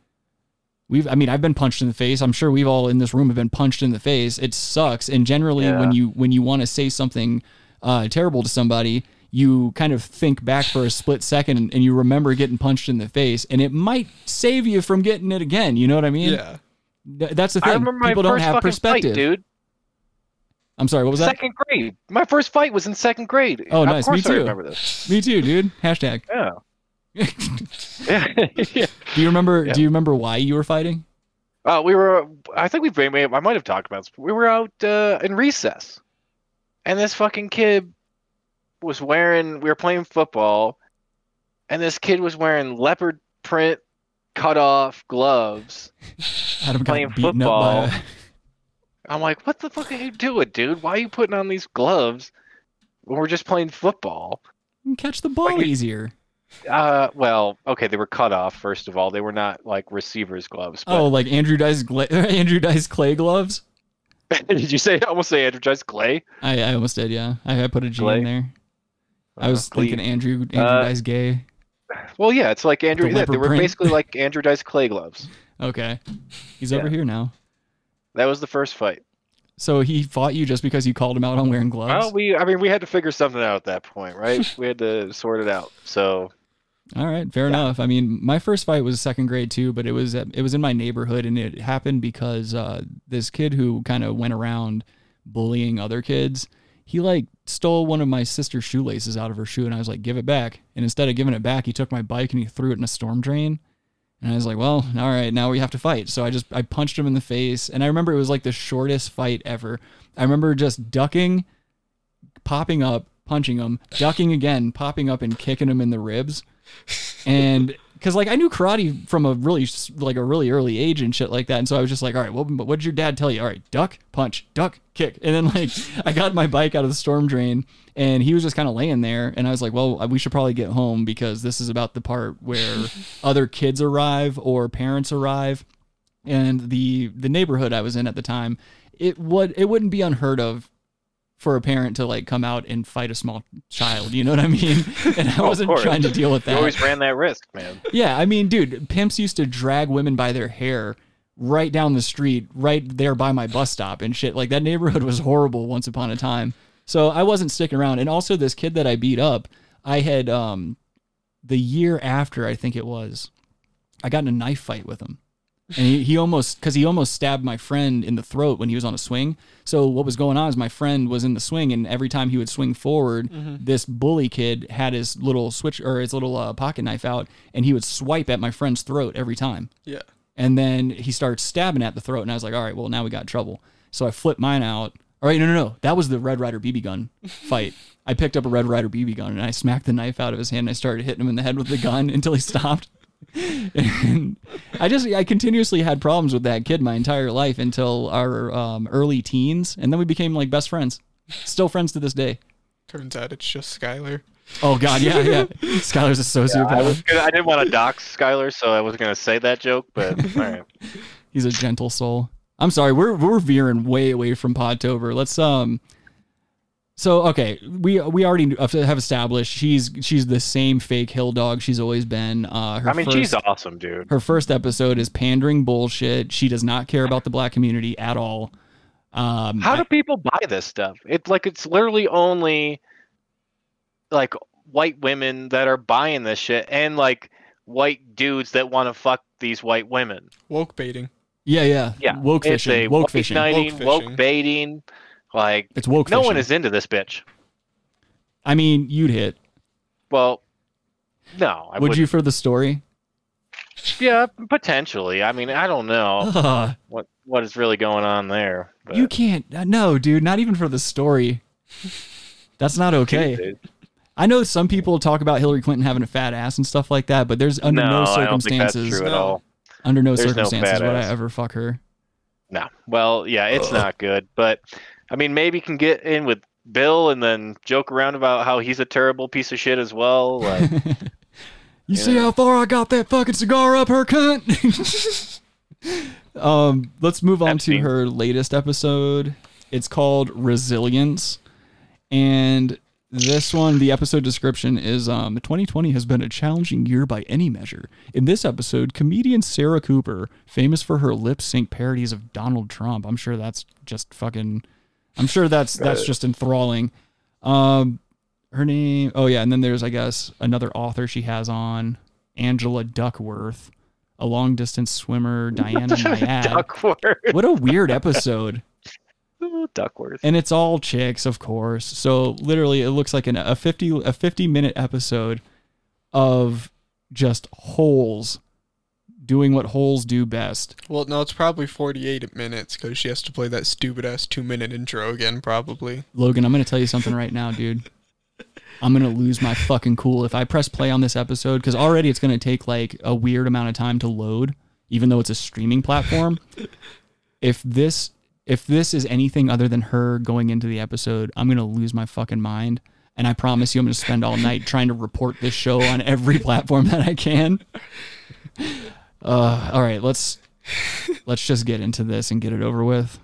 We've, I mean, I've been punched in the face. I'm sure we've all in this room have been punched in the face. It sucks. And generally yeah. when you, when you want to say something uh, terrible to somebody, you kind of think back for a split second and, and you remember getting punched in the face and it might save you from getting it again. You know what I mean? Yeah. Th- that's the thing. I remember my People first don't have fucking perspective. Fight, dude. I'm sorry. What was second that? Second grade. My first fight was in second grade. Oh, of nice. Course Me too. I remember this. Me too, dude. Hashtag. Yeah. yeah. Do you remember? Yeah. Do you remember why you were fighting? Uh, we were. I think we may. I might have talked about this. We were out uh, in recess, and this fucking kid was wearing. We were playing football, and this kid was wearing leopard print cut-off gloves. Adam playing got beaten football. Up by a... I'm like, what the fuck are you doing, dude? Why are you putting on these gloves when we're just playing football? You can catch the ball like, easier. Uh, well, okay, they were cut off, first of all. They were not, like, receiver's gloves. But... Oh, like Andrew Dice, Gla- Andrew Dice Clay gloves? Did you say, I almost say Andrew Dice Clay? I, I almost did, yeah. I, I put a G Clay. in there. Uh, I was Clay. thinking Andrew, Andrew uh, Dice Gay. Well, yeah, it's like Andrew, the yeah, they were print. basically like Andrew Dice Clay gloves. Okay. He's yeah. over here now. That was the first fight. So he fought you just because you called him out on wearing gloves? Well, we, I mean, we had to figure something out at that point, right? We had to sort it out, so... All right. Fair yeah. enough. I mean, my first fight was second grade too, but it was, it was in my neighborhood, and it happened because uh, this kid who kind of went around bullying other kids, he like stole one of my sister's shoelaces out of her shoe, and I was like, give it back. And instead of giving it back, he took my bike and he threw it in a storm drain. And I was like, well, all right, now we have to fight. So I just, I punched him in the face. And I remember it was like the shortest fight ever. I remember just ducking, popping up, punching him, ducking again, popping up and kicking him in the ribs. And because like I knew karate from a really like a really early age and shit like that, and so I was just like, all right, well, what did your dad tell you? All right, duck, punch, duck, kick. And then like I got my bike out of the storm drain, and he was just kind of laying there, and I was like, well, we should probably get home because this is about the part where other kids arrive or parents arrive. And the the neighborhood I was in at the time, it would it wouldn't be unheard of for a parent to like come out and fight a small child, you know what I mean? And I wasn't oh, trying to deal with that. You always ran that risk, man. Yeah, I mean, dude, pimps used to drag women by their hair right down the street, right there by my bus stop and shit. Like that neighborhood was horrible once upon a time. So I wasn't sticking around. And also this kid that I beat up, I had um, the year after, I think it was, I got in a knife fight with him. And he, he almost, because he almost stabbed my friend in the throat when he was on a swing. So what was going on is my friend was in the swing, and every time he would swing forward, mm-hmm. this bully kid had his little switch or his little uh, pocket knife out, and he would swipe at my friend's throat every time. Yeah. And then he starts stabbing at the throat, and I was like, all right, well, now we got trouble. So I flipped mine out. All right, no, no, no. That was the Red Ryder B B gun fight. I picked up a Red Ryder B B gun, and I smacked the knife out of his hand, and I started hitting him in the head with the gun until he stopped. And I just I continuously had problems with that kid my entire life until our um, early teens, and then we became like best friends, still friends to this day. Turns out it's just Skylar. Oh God, yeah, yeah. Skylar's a sociopath. Yeah, I, was gonna, I didn't want to dox Skylar, so I wasn't gonna say that joke, but all right. He's a gentle soul. I'm sorry, we're we're veering way away from Podtober. Let's um. So okay, we we already have established she's she's the same fake hill dog she's always been. Uh, her I mean, first, she's awesome, dude. Her first episode is pandering bullshit. She does not care about the black community at all. Um, How do people buy this stuff? It's like it's literally only like white women that are buying this shit, and like white dudes that want to fuck these white women. Woke baiting. Yeah, yeah, yeah. Woke it's fishing. A woke, woke fishing. Woke fishing. Woke baiting. Like it's woke no fishing. One is into this bitch. I mean, you'd hit. Well, no. I would wouldn't. You for the story? Yeah, potentially. I mean, I don't know uh, what what is really going on there. But. You can't. No, dude, not even for the story. That's not okay. Dude, dude. I know some people talk about Hillary Clinton having a fat ass and stuff like that, but there's under no, no circumstances. I don't think that's true no, at all. Under no there's circumstances no would I ever fuck her. No. Well, yeah, it's Ugh. Not good, but. I mean, maybe you can get in with Bill and then joke around about how he's a terrible piece of shit as well. Like, you, you see know. How far I got that fucking cigar up her cunt? um, let's move on Epstein. To her latest episode. It's called Resilience. And this one, the episode description is um, twenty twenty has been a challenging year by any measure. In this episode, comedian Sarah Cooper, famous for her lip sync parodies of Donald Trump. I'm sure that's just fucking... I'm sure that's that's just enthralling. Um, her name, oh yeah, and then there's I guess another author she has on, Angela Duckworth, a long distance swimmer, Diana Nyad. Duckworth. What a weird episode. Duckworth. And it's all chicks, of course. So literally, it looks like an, a fifty a fifty minute episode of just holes. Doing what holes do best. Well, no, it's probably forty-eight minutes because she has to play that stupid-ass two-minute intro again, probably. Logan, I'm going to tell you something right now, dude. I'm going to lose my fucking cool if I press play on this episode because already it's going to take, like, a weird amount of time to load, even though it's a streaming platform. If this if this is anything other than her going into the episode, I'm going to lose my fucking mind. And I promise you I'm going to spend all night trying to report this show on every platform that I can. Uh, all right, let's let's just get into this and get it over with.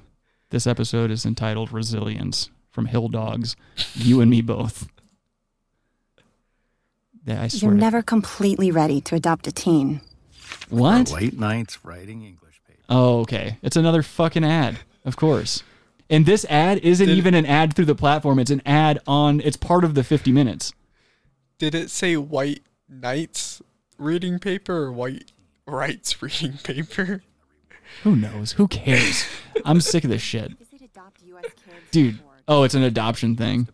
This episode is entitled Resilience from Hill Dogs, You and Me Both. Yeah, I swear. You're never completely ready to adopt a teen. What? For late nights writing English papers. Oh, okay. It's another fucking ad, of course. And this ad isn't Did even an ad through the platform. It's an ad on, it's part of the fifty minutes. Did it say white Knights reading paper or white rights reading paper? Who knows? Who cares? I'm sick of this shit. Dude. Oh, it's an adoption thing.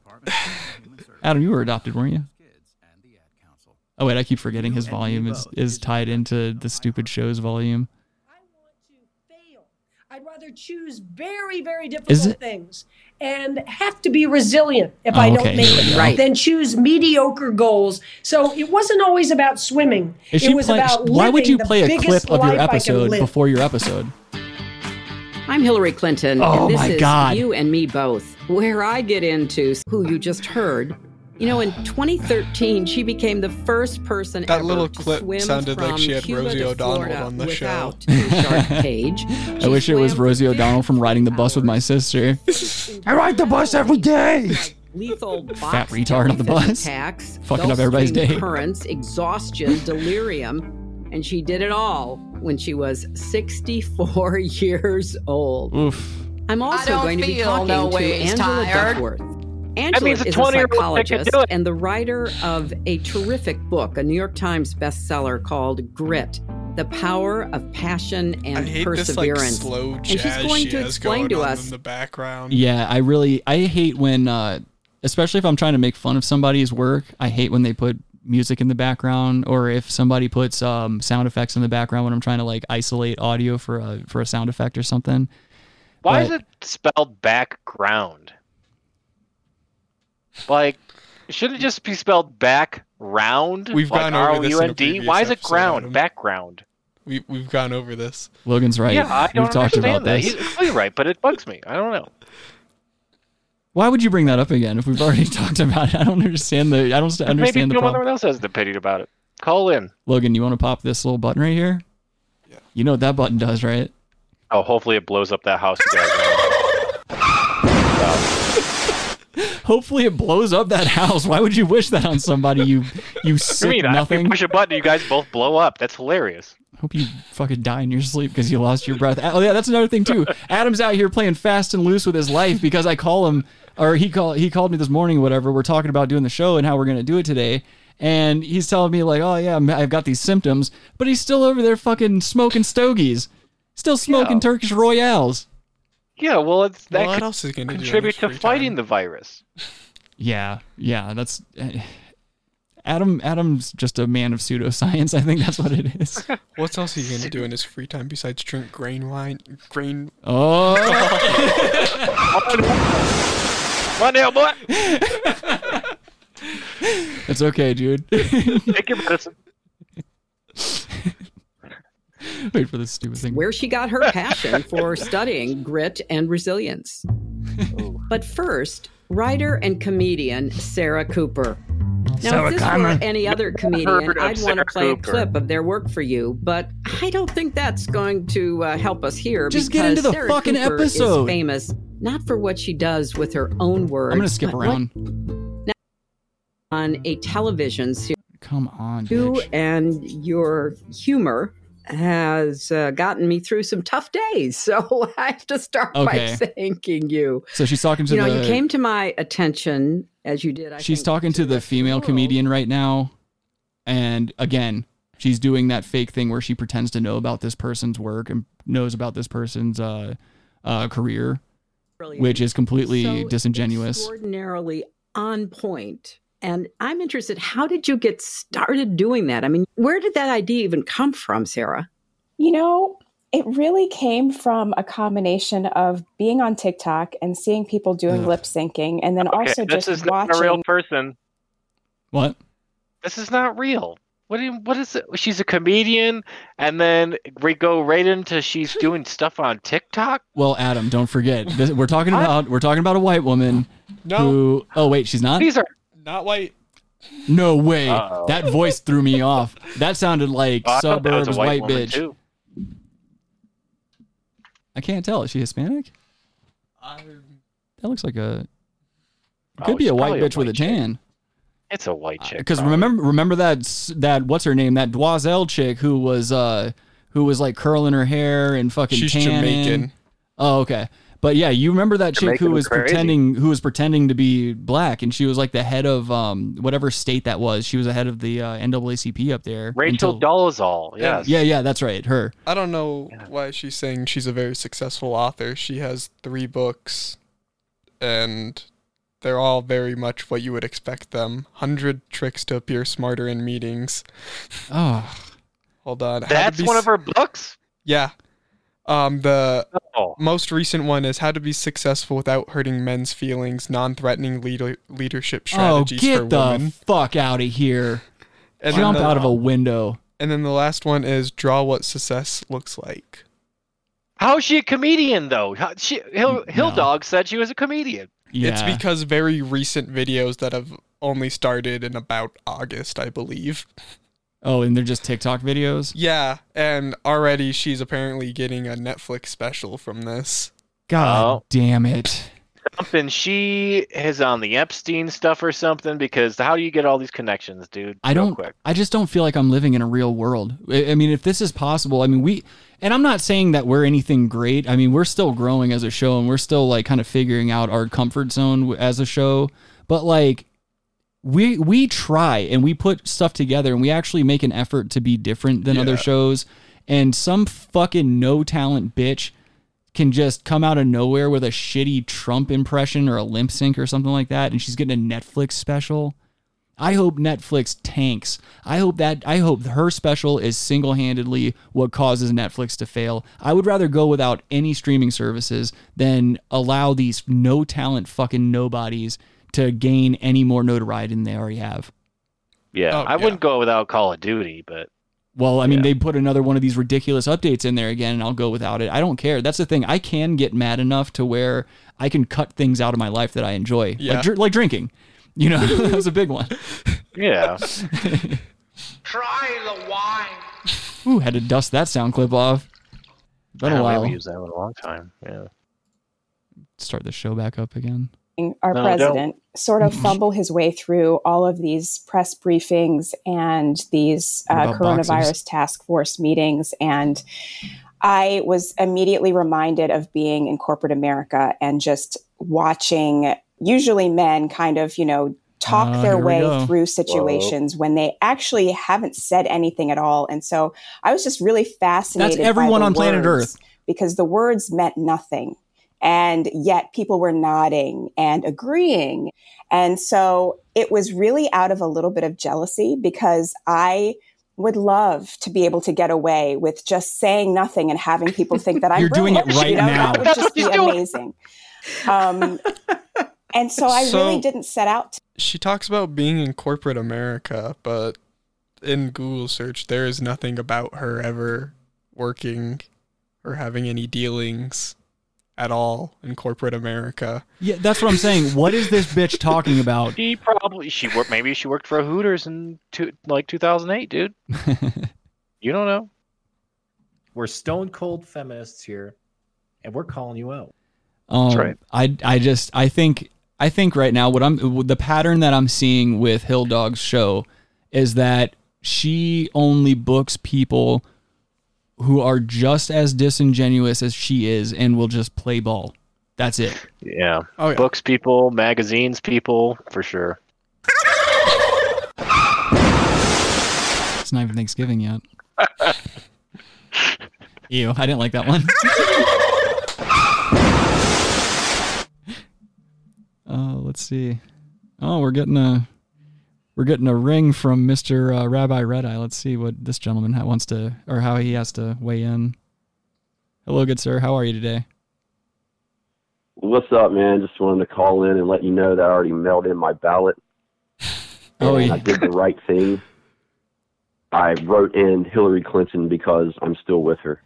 Adam, you were adopted, weren't you? Oh, wait, I keep forgetting his volume is, is tied into the stupid show's volume. I want to fail. I'd rather choose very, very difficult things and have to be resilient if oh, I don't okay. make it, right. Then choose mediocre goals. So it wasn't always about swimming. Is it was play, about living. Why would you play a clip of your episode before your episode? I'm Hillary Clinton, oh, and this my God. is You and Me Both, where I get into who you just heard. You know, in twenty thirteen, she became the first person that ever little clip to swim sounded from like she had Cuba Rosie O'Donnell on the show. Shark cage. I wish it was Rosie O'Donnell from riding the bus with my sister. I ride the bus every day. Lethal box fat retard on the bus, attacks, fucking up everybody's day. Currents, exhaustion, delirium, and she did it all when she was sixty-four years old. Oof. I'm also going to be talking no to Angela tired. Duckworth. Angela is a psychologist and the writer of a terrific book, a New York Times bestseller called Grit, The Power of Passion and I hate Perseverance. This, like, slow jazz and she's going she to explain going to us in the background. Yeah, I really I hate when uh, especially if I'm trying to make fun of somebody's work, I hate when they put music in the background or if somebody puts um, sound effects in the background when I'm trying to like isolate audio for a for a sound effect or something. Why but, is it spelled background? Like, should it just be spelled back round? We've like gone over R O U N D? This in a previous Why is it ground? Adam. Background. We we've gone over this. Logan's right. Yeah, I don't we've talked about that. This. He's clearly right, but it bugs me. I don't know. Why would you bring that up again if we've already talked about it? I don't understand the. I don't but understand maybe the no problem. Maybe no one else has the pity about it. Call in. Logan, you want to pop this little button right here? Yeah. You know what that button does, right? Oh, hopefully it blows up that house. You guys. Hopefully it blows up that house. Why would you wish that on somebody? You, you sick I mean, nothing. I push a button, you guys both blow up. That's hilarious. Hope you fucking die in your sleep because you lost your breath. Oh yeah, that's another thing too. Adam's out here playing fast and loose with his life because I call him, or he call he called me this morning, or whatever. We're talking about doing the show and how we're gonna do it today, and he's telling me like, oh yeah, I've got these symptoms, but he's still over there fucking smoking stogies, still smoking yeah. Turkish Royales. Yeah, well, it's that well, else is contribute to fighting time. the virus. Yeah, yeah, that's Adam. Adam's just a man of pseudoscience. I think that's what it is. What else are you going to do in his free time besides drink grain wine? Grain. Oh. Come on now, boy. It's okay, dude. Take your medicine. Wait for this stupid thing. Where she got her passion for studying grit and resilience. But first, writer and comedian Sarah Cooper. Now, Sarah if this Connor. were any other comedian, I'd Sarah want to play Cooper. a clip of their work for you, but I don't think that's going to uh, help us here. Just get into the Sarah fucking Cooper episode. Is famous not for what she does with her own words. I'm going to skip around. Now, on a television series. Come on, bitch. You and your humor has uh, gotten me through some tough days, so I have to start okay. by thanking you. So she's talking to you know the, you came to my attention as you did. I she's think, talking to the female cool. comedian right now, and again, she's doing that fake thing where she pretends to know about this person's work and knows about this person's uh, uh, career, Brilliant. which is completely so disingenuous, extraordinarily on point. And I'm interested, how did you get started doing that? I mean, where did that idea even come from, Sarah? You know, it really came from a combination of being on TikTok and seeing people doing Ugh. lip syncing and then okay, also just watching. This is not a real person. What? This is not real. What do you, what is it? She's a comedian, and then we go right into she's doing stuff on TikTok? Well, Adam, don't forget. This, we're talking about we're talking about a white woman no. who Oh, wait, she's not? These are Not white. No way. Uh-oh. That voice threw me off. That sounded like oh, suburbs white, white bitch. Too. I can't tell. Is she Hispanic? Um, that looks like a. It could oh, be a white bitch a white with a tan. Chick. It's a white chick. Because uh, remember, remember that that what's her name? That Dwazelle chick who was uh who was like curling her hair and fucking. She's tanning. Jamaican. Oh okay. But yeah, you remember that You're chick who was crazy. pretending who was pretending to be black, and she was like the head of um whatever state that was. She was the head of the uh, N double A C P up there. Rachel until... Dolezal. Yes. Yeah, yeah, that's right. Her. I don't know yeah. why she's saying she's a very successful author. She has three books, and they're all very much what you would expect them. Hundred tricks to appear smarter in meetings. Oh, hold on. That's one s- of her books. Yeah. Um, the oh. most recent one is How to Be Successful Without Hurting Men's Feelings, Non-Threatening leader- Leadership Strategies oh, for Women. Get the fuck out of here. And Jump the, out of a window. And then the last one is Draw What Success Looks Like. How is she a comedian, though? How, she, Hill, no. Hill Dog said she was a comedian. Yeah. It's because very recent videos that have only started in about August, I believe. Oh, and they're just TikTok videos? Yeah, and already she's apparently getting a Netflix special from this. God oh. damn it. Something she is on the Epstein stuff or something, because how do you get all these connections, dude? I don't, quick. I just don't feel like I'm living in a real world. I mean, if this is possible, I mean, we, and I'm not saying that we're anything great. I mean, we're still growing as a show, and we're still like kind of figuring out our comfort zone as a show, but like, We we try and we put stuff together, and we actually make an effort to be different than yeah. other shows, and some fucking no talent bitch can just come out of nowhere with a shitty Trump impression or a lip sync or something like that, and she's getting a Netflix special. I hope Netflix tanks. I hope that I hope her special is single-handedly what causes Netflix to fail. I would rather go without any streaming services than allow these no talent fucking nobodies to gain any more notoriety than they already have. Yeah, oh, I yeah. wouldn't go without Call of Duty, but... Well, I mean, yeah. they put another one of these ridiculous updates in there again, and I'll go without it. I don't care. That's the thing. I can get mad enough to where I can cut things out of my life that I enjoy. Yeah. Like, dr- like drinking. You know, that was a big one. Yeah. Try the wine. Ooh, had to dust that sound clip off. Been a while. I haven't used that in a long time, yeah. Start the show back up again. Our no, president sort of fumble his way through all of these press briefings and these uh, coronavirus boxes? task force meetings. And I was immediately reminded of being in corporate America and just watching usually men kind of, you know, talk uh, their way through situations Whoa. when they actually haven't said anything at all. And so I was just really fascinated. That's everyone by the on words, planet Earth, because the words meant nothing. And yet people were nodding and agreeing. And so it was really out of a little bit of jealousy, because I would love to be able to get away with just saying nothing and having people think that I'm You're brilliant. doing it right you know? now. That would just be amazing. Um, and so I so really didn't set out. To- she talks about being in corporate America, but in Google search, there is nothing about her ever working or having any dealings at all in corporate America. Yeah, that's what I'm saying. What is this bitch talking about? She probably she worked. Maybe she worked for Hooters in two, like two thousand eight, dude. You don't know. We're stone cold feminists here, and we're calling you out. Um, that's right. I I just I think I think right now what I'm the pattern that I'm seeing with Hill Dog's show is that she only books people who are just as disingenuous as she is and will just play ball. That's it. Yeah. Oh, yeah. Books people, magazines people, for sure. It's not even Thanksgiving yet. Ew, I didn't like that one. uh, let's see. Oh, we're getting a... We're getting a ring from Mister Uh, Rabbi Red Eye. Let's see what this gentleman wants to, or how he has to weigh in. Hello, good sir. How are you today? What's up, man? Just wanted to call in and let you know that I already mailed in my ballot. Oh, yeah. I did the right thing. I wrote in Hillary Clinton because I'm still with her.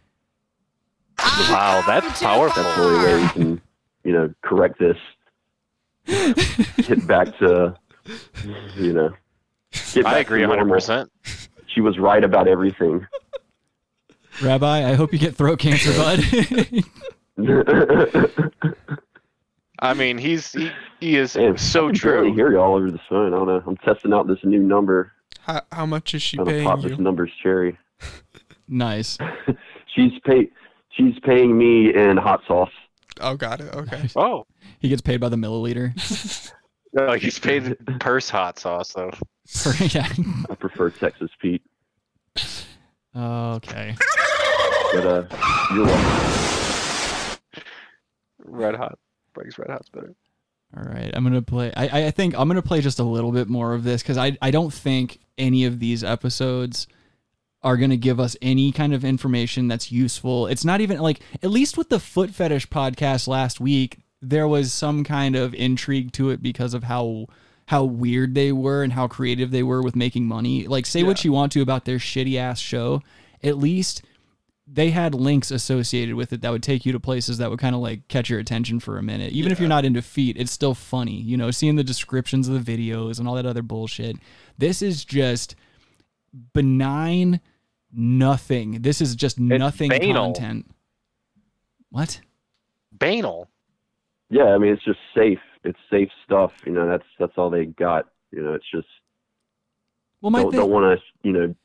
Wow, that's powerful. That's the only way we can, you know, correct this. Get back to... You know, I agree one hundred percent. She was right about everything. Rabbi, I hope you get throat cancer, bud. I mean, he's he, he is Man, so I can true. I hear you all over the phone. I don't know. I'm testing out this new number. How, how much is she I'm paying pop you? This number's cherry. Nice. she's pay she's paying me in hot sauce. Oh, got it. Okay. Oh. He gets paid by the milliliter. No, he's paid purse hot sauce, though. Yeah. I prefer Texas Pete. Okay. But, uh, you're welcome. Red Hot. Breaks Red Hot's better. All right. I'm going to play. I, I think I'm going to play just a little bit more of this because I, I don't think any of these episodes are going to give us any kind of information that's useful. It's not even like, at least with the foot fetish podcast last week, there was some kind of intrigue to it because of how how weird they were and how creative they were with making money. Like, say yeah. what you want to about their shitty ass show. At least they had links associated with it that would take you to places that would kind of like catch your attention for a minute. Even yeah. if you're not into feet, it's still funny, you know, seeing the descriptions of the videos and all that other bullshit. This is just benign nothing. This is just it's nothing banal. Content. What? Banal. Yeah, I mean, it's just safe. It's safe stuff. You know, that's that's all they got. You know, it's just well, my don't, thing, don't want to, you know,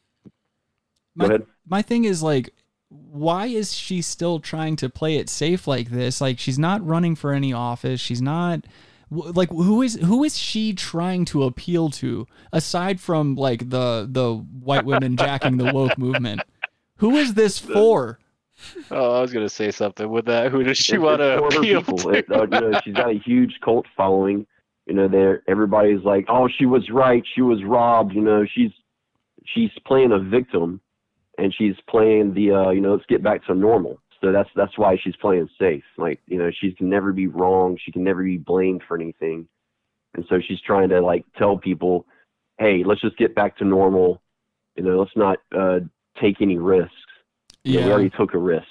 my, go ahead. My thing is, like, why is she still trying to play it safe like this? Like, she's not running for any office. She's not, like, who is who is she trying to appeal to? Aside from, like, the, the white women jacking the woke movement. Who is this for? Oh, I was gonna say something with that. Who does she it's, want it's to appeal people. to? It, uh, you know, she's got a huge cult following. You know, there everybody's like, "Oh, she was right. She was robbed." You know, she's she's playing a victim, and she's playing the uh, you know, let's get back to normal. So that's that's why she's playing safe. Like, you know, she can never be wrong. She can never be blamed for anything, and so she's trying to like tell people, "Hey, let's just get back to normal. You know, let's not uh, take any risks." Yeah, we already took a risk.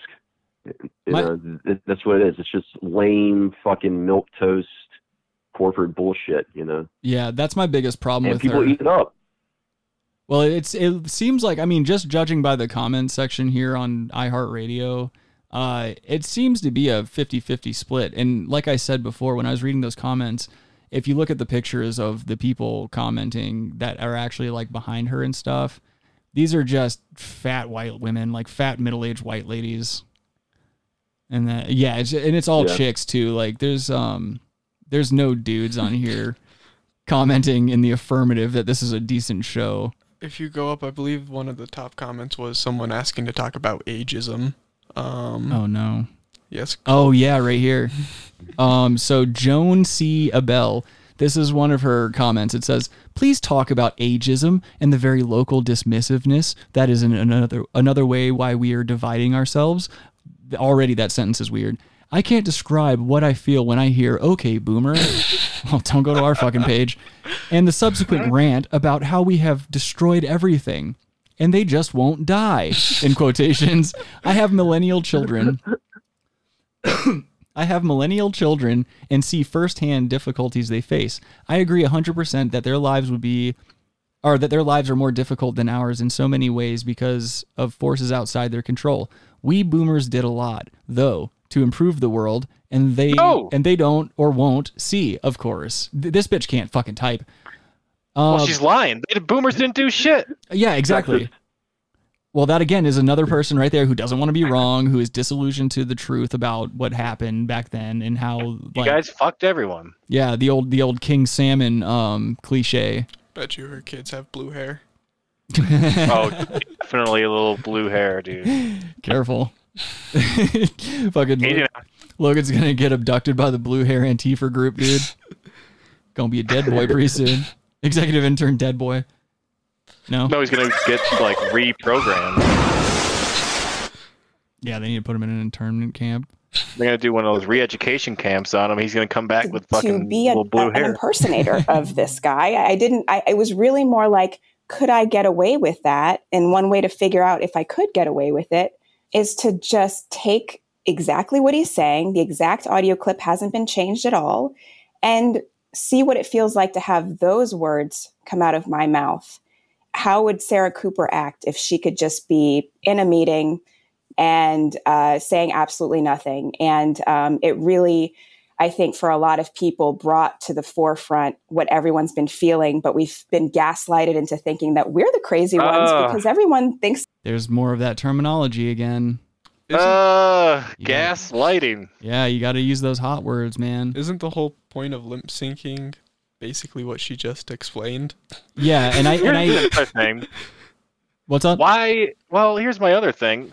You My, know, th- that's what it is. It's just lame fucking milquetoast corporate bullshit, you know? Yeah, that's my biggest problem and with people her. People eat it up. Well, it's it seems like, I mean, just judging by the comments section here on iHeartRadio, uh, it seems to be a fifty-fifty split. And like I said before, when I was reading those comments, if you look at the pictures of the people commenting that are actually like behind her and stuff, these are just fat white women, like fat middle-aged white ladies, and that yeah, it's, and it's all yeah. chicks too. Like there's um, there's no dudes on here commenting in the affirmative that this is a decent show. If you go up, I believe one of the top comments was someone asking to talk about ageism. Um, oh no. Yes. Oh yeah, right here. um, so Joan C. Abell. This is one of her comments. It says, "Please talk about ageism and the very local dismissiveness. That is another another way why we are dividing ourselves." Already that sentence is weird. "I can't describe what I feel when I hear, okay, boomer." Well, don't go to our fucking page. "And the subsequent rant about how we have destroyed everything. And they just won't die," in quotations. "I have millennial children. I have millennial children and see firsthand difficulties they face. I agree one hundred percent that their lives would be, or that their lives are more difficult than ours in so many ways because of forces outside their control. We boomers did a lot, though, to improve the world, and they no. and they don't or won't see, of course." Th- this bitch can't fucking type. Uh, well, she's lying. The boomers didn't do shit. Yeah, exactly. Well, that again is another person right there who doesn't want to be wrong, who is disillusioned to the truth about what happened back then and how like, you guys fucked everyone. Yeah, the old the old King Salmon um, cliche. Bet you her kids have blue hair. Oh, definitely a little blue hair, dude. Careful. Fucking yeah. Logan's gonna get abducted by the blue hair Antifa group, dude. Gonna be a dead boy pretty soon. Executive intern, dead boy. No, no, he's gonna get like reprogrammed. Yeah, they need to put him in an internment camp. They're gonna do one of those re-education camps on him. He's gonna come back with fucking to be a, little blue a, hair. An impersonator of this guy. I didn't. I it was really more like, could I get away with that? And one way to figure out if I could get away with it is to just take exactly what he's saying. The exact audio clip hasn't been changed at all, and see what it feels like to have those words come out of my mouth. How would Sarah Cooper act if she could just be in a meeting and uh, saying absolutely nothing? And um, it really, I think for a lot of people, brought to the forefront what everyone's been feeling, but we've been gaslighted into thinking that we're the crazy ones uh, because everyone thinks. There's more of that terminology again. Uh, gaslighting. Yeah, you got to use those hot words, man. Isn't the whole point of lip syncing basically what she just explained? Yeah, and I and I. What's up? Why? Well, here's my other thing.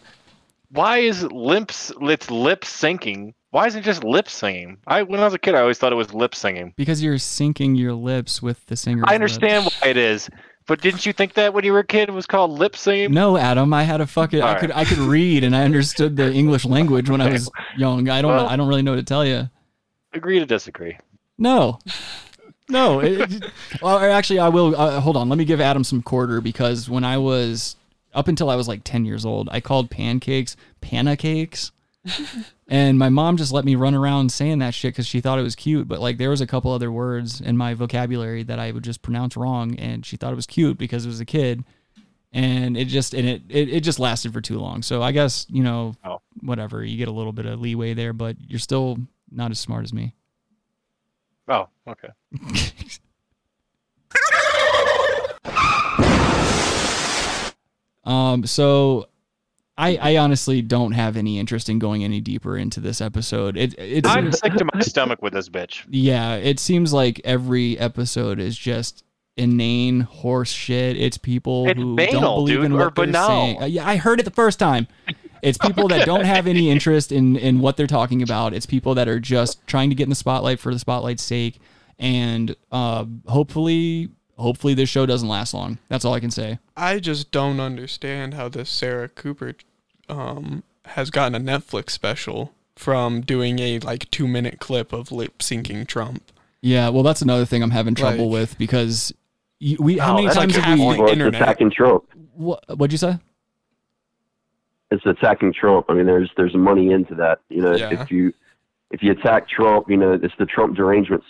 Why is limps? It's lip syncing. Why isn't it just lip singing? I when I was a kid, I always thought it was lip singing. Because you're syncing your lips with the singer's lips. I understand lips. Why it is. But didn't you think that when you were a kid it was called lip singing? No, Adam. I had a fucking. All I right. could I could read and I understood the English language when I was young. I don't. Well, I don't really know what to tell you. Agree to disagree. No, no. It, well, actually, I will. Uh, hold on. Let me give Adam some quarter because when I was up until I was like ten years old, I called pancakes panna-cakes. And my mom just let me run around saying that shit because she thought it was cute. But like there was a couple other words in my vocabulary that I would just pronounce wrong, and she thought it was cute because it was a kid. And it just and it it, it just lasted for too long. So I guess you know oh. whatever, you get a little bit of leeway there, but you're still not as smart as me. Oh, okay. um. So. I, I honestly don't have any interest in going any deeper into this episode. It, it I'm sick to my stomach with this bitch. Yeah, it seems like every episode is just inane horse shit. It's people it's who banal, don't believe dude, in what they're banal. saying. Uh, yeah, I heard it the first time. It's people okay. that don't have any interest in, in what they're talking about. It's people that are just trying to get in the spotlight for the spotlight's sake. And uh, hopefully... Hopefully this show doesn't last long. That's all I can say. I just don't understand how this Sarah Cooper um, has gotten a Netflix special from doing a like two minute clip of lip syncing Trump. Yeah, well, that's another thing I'm having trouble like, with because you, we. How oh, many times like have we? Well, internet? It's a second trope. What? What'd you say? It's a second trope. I mean, there's there's money into that. You know, yeah. if you. If you attack Trump, you know it's the Trump derangement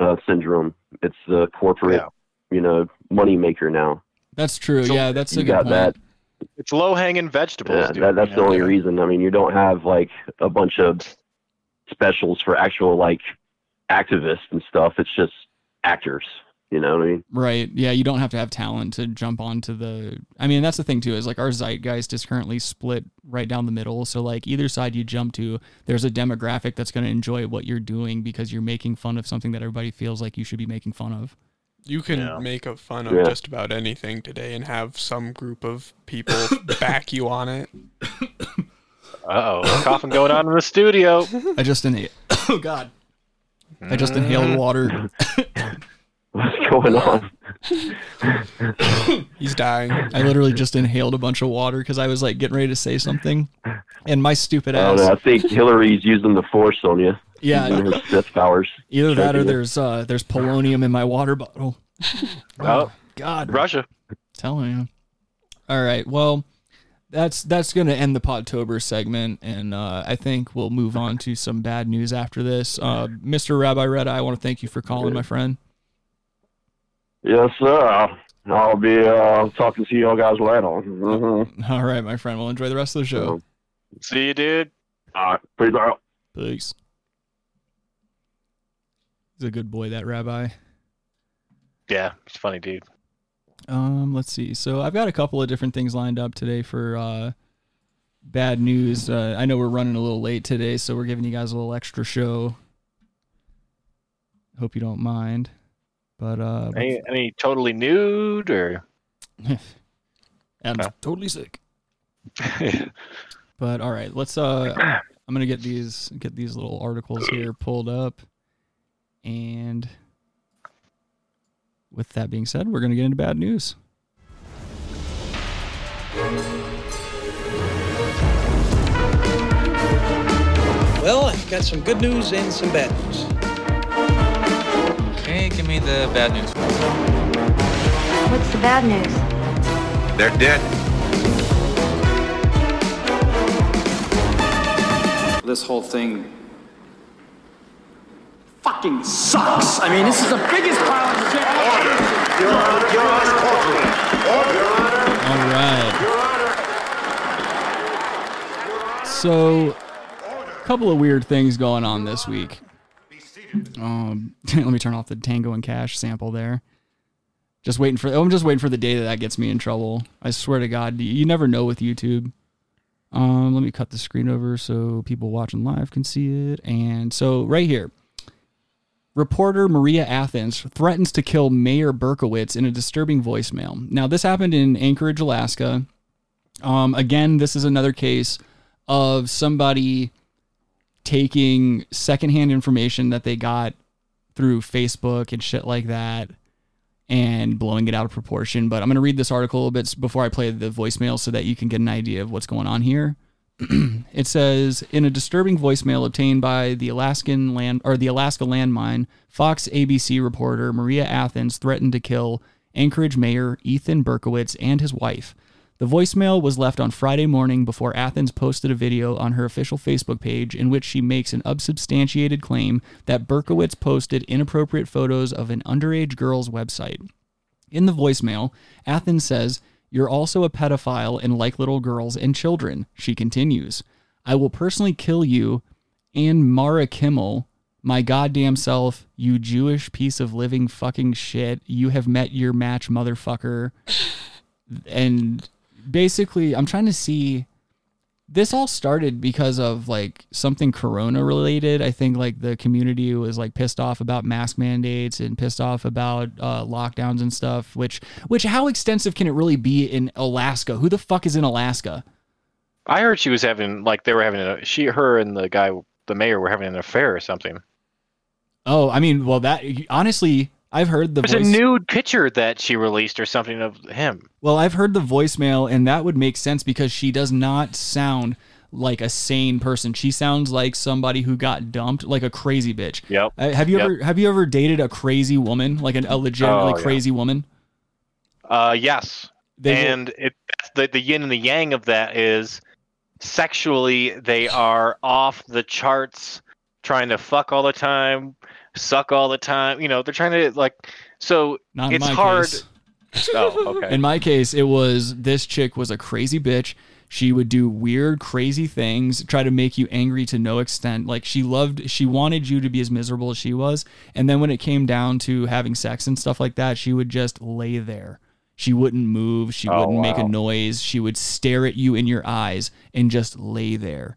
uh, syndrome. It's the corporate. Yeah. You know, money maker now. That's true. So yeah, that's a good point. That. It's low hanging vegetables. Yeah, dude. That, that's yeah, the only yeah. reason. I mean, you don't have like a bunch of specials for actual like activists and stuff. It's just actors. You know what I mean? Right. Yeah. You don't have to have talent to jump onto the. I mean, that's the thing too. Is like our zeitgeist is currently split right down the middle. So like either side you jump to, there's a demographic that's going to enjoy what you're doing because you're making fun of something that everybody feels like you should be making fun of. You can yeah. make a fun of yeah. just about anything today and have some group of people back you on it. Uh-oh. Coughing going on in the studio. I just inhaled. Oh, God. Mm. I just inhaled water. What's going on? He's dying. I literally just inhaled a bunch of water because I was, like, getting ready to say something. And my stupid ass... I, know, I think Hillary's using the force on you. Yeah, powers. Either that or there's uh, there's polonium in my water bottle. Oh God, Russia! I'm telling you. All right, well, that's that's gonna end the Podtober segment, and uh, I think we'll move on to some bad news after this. Uh, Mister Rabbi Red, I want to thank you for calling, my friend. Yes, sir. I'll be uh, talking to you guys later. Mm-hmm. All right, my friend. We'll enjoy the rest of the show. See you, dude. All right, peace out. Peace. He's a good boy, that rabbi. Yeah, it's funny, dude. Um, let's see. So I've got a couple of different things lined up today for uh, bad news. Uh, I know we're running a little late today, so we're giving you guys a little extra show. Hope you don't mind. But uh, any, any totally nude or? I'm no. totally sick. But all right, let's. Uh, I'm gonna get these get these little articles here pulled up. And with that being said, we're going to get into bad news. Well, I've got some good news and some bad news. Okay, give me the bad news. What's the bad news? They're dead. This whole thing... fucking sucks. I mean, this is the biggest problem that's ever happened. Your Honor, Your Honor, Your Honor. All right. So, a couple of weird things going on this week. Um, let me turn off the Tango and Cash sample there. Just waiting for. Oh, I'm just waiting for the day that that gets me in trouble. I swear to God, you never know with YouTube. Um, let me cut the screen over so people watching live can see it. And so right here, reporter Maria Athens threatens to kill Mayor Berkowitz in a disturbing voicemail. Now, this happened in Anchorage, Alaska. Um, again, this is another case of somebody taking secondhand information that they got through Facebook and shit like that and blowing it out of proportion. But I'm going to read this article a little bit before I play the voicemail so that you can get an idea of what's going on here. It says, in a disturbing voicemail obtained by the Alaskan land or the Alaska Landmine, Fox A B C reporter Maria Athens threatened to kill Anchorage Mayor Ethan Berkowitz and his wife. The voicemail was left on Friday morning before Athens posted a video on her official Facebook page in which she makes an unsubstantiated claim that Berkowitz posted inappropriate photos of an underage girl's website. In the voicemail, Athens says, "You're also a pedophile and like little girls and children." She continues, "I will personally kill you and Mara Kimmel, my goddamn self, you Jewish piece of living fucking shit. You have met your match, motherfucker." And basically, I'm trying to see, this all started because of like something corona related. I think like the community was like pissed off about mask mandates and pissed off about uh, lockdowns and stuff, which, which how extensive can it really be in Alaska? Who the fuck is in Alaska? I heard she was having like, they were having a, she, her and the guy, the mayor were having an affair or something. Oh, I mean, well that honestly, I've heard the There's voice... a nude picture that she released or something of him. Well, I've heard the voicemail, and that would make sense because she does not sound like a sane person. She sounds like somebody who got dumped, like a crazy bitch. Yep. Uh, have you yep. ever have you ever dated a crazy woman, like an, a legitimately oh, yeah. crazy woman? Uh, yes. They and were... it, the, the yin and the yang of that is sexually they are off the charts, trying to fuck all the time. Suck all the time, you know. They're trying to like, so Not it's in my hard. Case. Oh, okay. In my case, it was this chick was a crazy bitch. She would do weird, crazy things, try to make you angry to no extent. Like she loved, she wanted you to be as miserable as she was. And then when it came down to having sex and stuff like that, she would just lay there. She wouldn't move. She oh, wouldn't wow. make a noise. She would stare at you in your eyes and just lay there.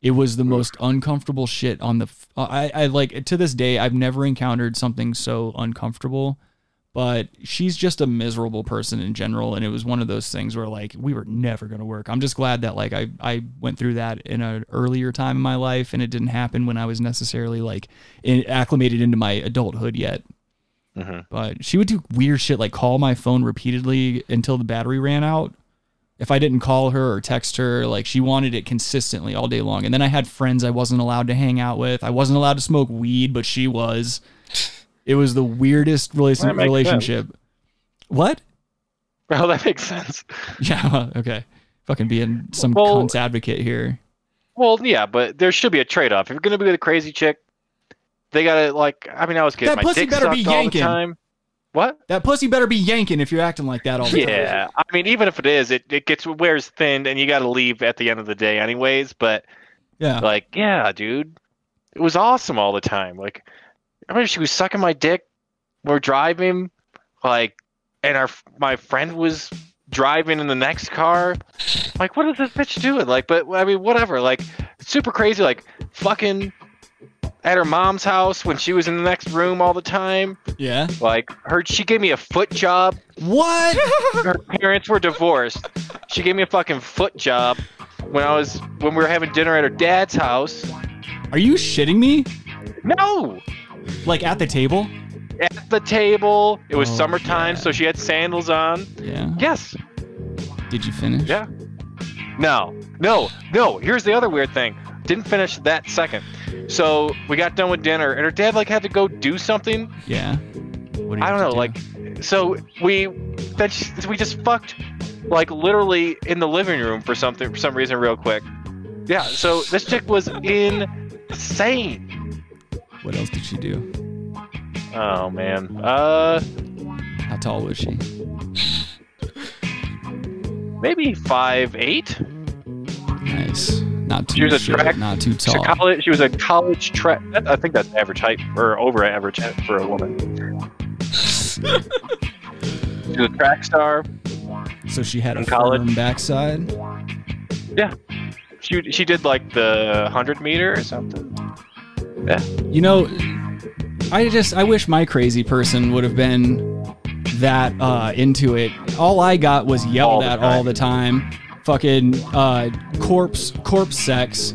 It was the most uncomfortable shit on the, I, I like to this day, I've never encountered something so uncomfortable, but she's just a miserable person in general. And it was one of those things where like, we were never going to work. I'm just glad that like, I, I went through that in an earlier time in my life and it didn't happen when I was necessarily like in, acclimated into my adulthood yet. Mm-hmm. But she would do weird shit, like call my phone repeatedly until the battery ran out. If I didn't call her or text her, like she wanted it consistently all day long. And then I had friends I wasn't allowed to hang out with. I wasn't allowed to smoke weed, but she was. It was the weirdest relationship. Well, relationship. What? Well, that makes sense. Yeah. Okay. Fucking being some well, cunt's advocate here. Well, yeah, but there should be a trade-off. If you're going to be the crazy chick, they got to like, I mean, I was getting that my pussy dick better sucked be yanking. all the time. What? That pussy better be yanking if you're acting like that all the yeah. time. Yeah, I mean, even if it is, it, it gets wears thin, and you got to leave at the end of the day anyways, but yeah, like, yeah, dude, it was awesome all the time. Like, I remember she was sucking my dick, we're driving, like, and our my friend was driving in the next car. Like, what is this bitch doing? Like, but, I mean, whatever, like, super crazy, like, fucking... at her mom's house when she was in the next room all the time. Yeah. Like, her, she gave me a foot job. What? Her parents were divorced. She gave me a fucking foot job when I was, when we were having dinner at her dad's house. Are you shitting me? No. Like at the table? At the table. It was oh, summertime, yeah. so she had sandals on. Yeah. Yes. Did you finish? Yeah. No. No. No. Here's the other weird thing. Didn't finish that second. So we got done with dinner, and her dad like had to go do something. Yeah. What do you I don't know, do? like, so we then she, we just fucked, like literally in the living room for something for some reason, real quick. Yeah. So this chick was insane. What else did she do? Oh man. Uh. How tall was she? Maybe five eight. Nice. Not too she was a short, track, not too tall. College, she was a college track. I think that's average height or over average height for a woman. She was a track star. So she had a firm backside? Yeah. she she did like the hundred meter or something. Yeah. You know, I just I wish my crazy person would have been that uh, into it. All I got was yelled at all the time. Fucking uh, corpse corpse sex.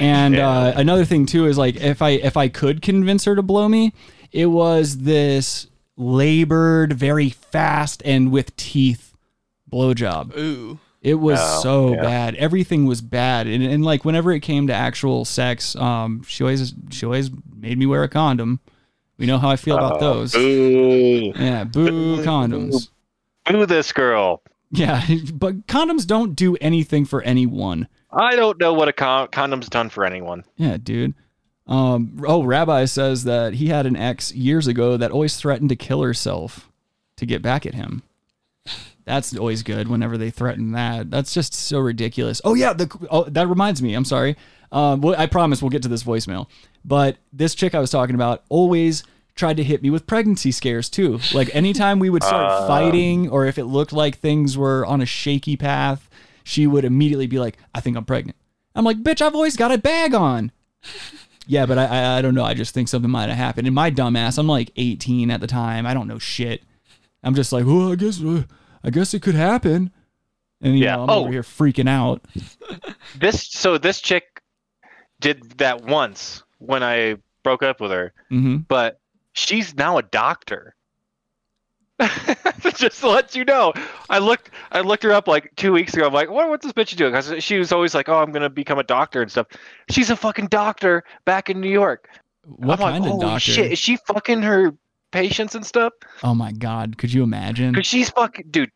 And yeah. uh, another thing too is like if I if I could convince her to blow me, it was this labored, very fast, and with teeth blowjob. Ooh. It was oh, so yeah. bad. Everything was bad. And, and like whenever it came to actual sex, um, she always she always made me wear a condom. We know how I feel uh, about those. Boo. Yeah, boo, boo condoms. Boo this girl. Yeah, but condoms don't do anything for anyone. I don't know what a con- condom's done for anyone. Yeah, dude. Um, oh, Rabbi says that he had an ex years ago that always threatened to kill herself to get back at him. That's always good whenever they threaten that. That's just so ridiculous. Oh, yeah. The, oh, that reminds me. I'm sorry. Um, well, I promise we'll get to this voicemail. But this chick I was talking about always tried to hit me with pregnancy scares, too. Like anytime we would start um, fighting or if it looked like things were on a shaky path, she would immediately be like, I think I'm pregnant. I'm like, bitch, I've always got a bag on. Yeah, but I, I I don't know. I just think something might have happened. And my dumb ass, I'm like eighteen at the time. I don't know shit. I'm just like, well, I guess... Uh, I guess it could happen. And you yeah. know, I'm oh. over here freaking out. This so this chick did that once when I broke up with her. Mm-hmm. But she's now a doctor. Just to let you know. I looked I looked her up like two weeks ago. I'm like, what what's this bitch doing? Because she was always like, oh, I'm gonna become a doctor and stuff. She's a fucking doctor back in New York. What I'm kind like, of doctor? Shit, is she fucking her patients and stuff? Oh my god, could you imagine? Because she's fucking dude,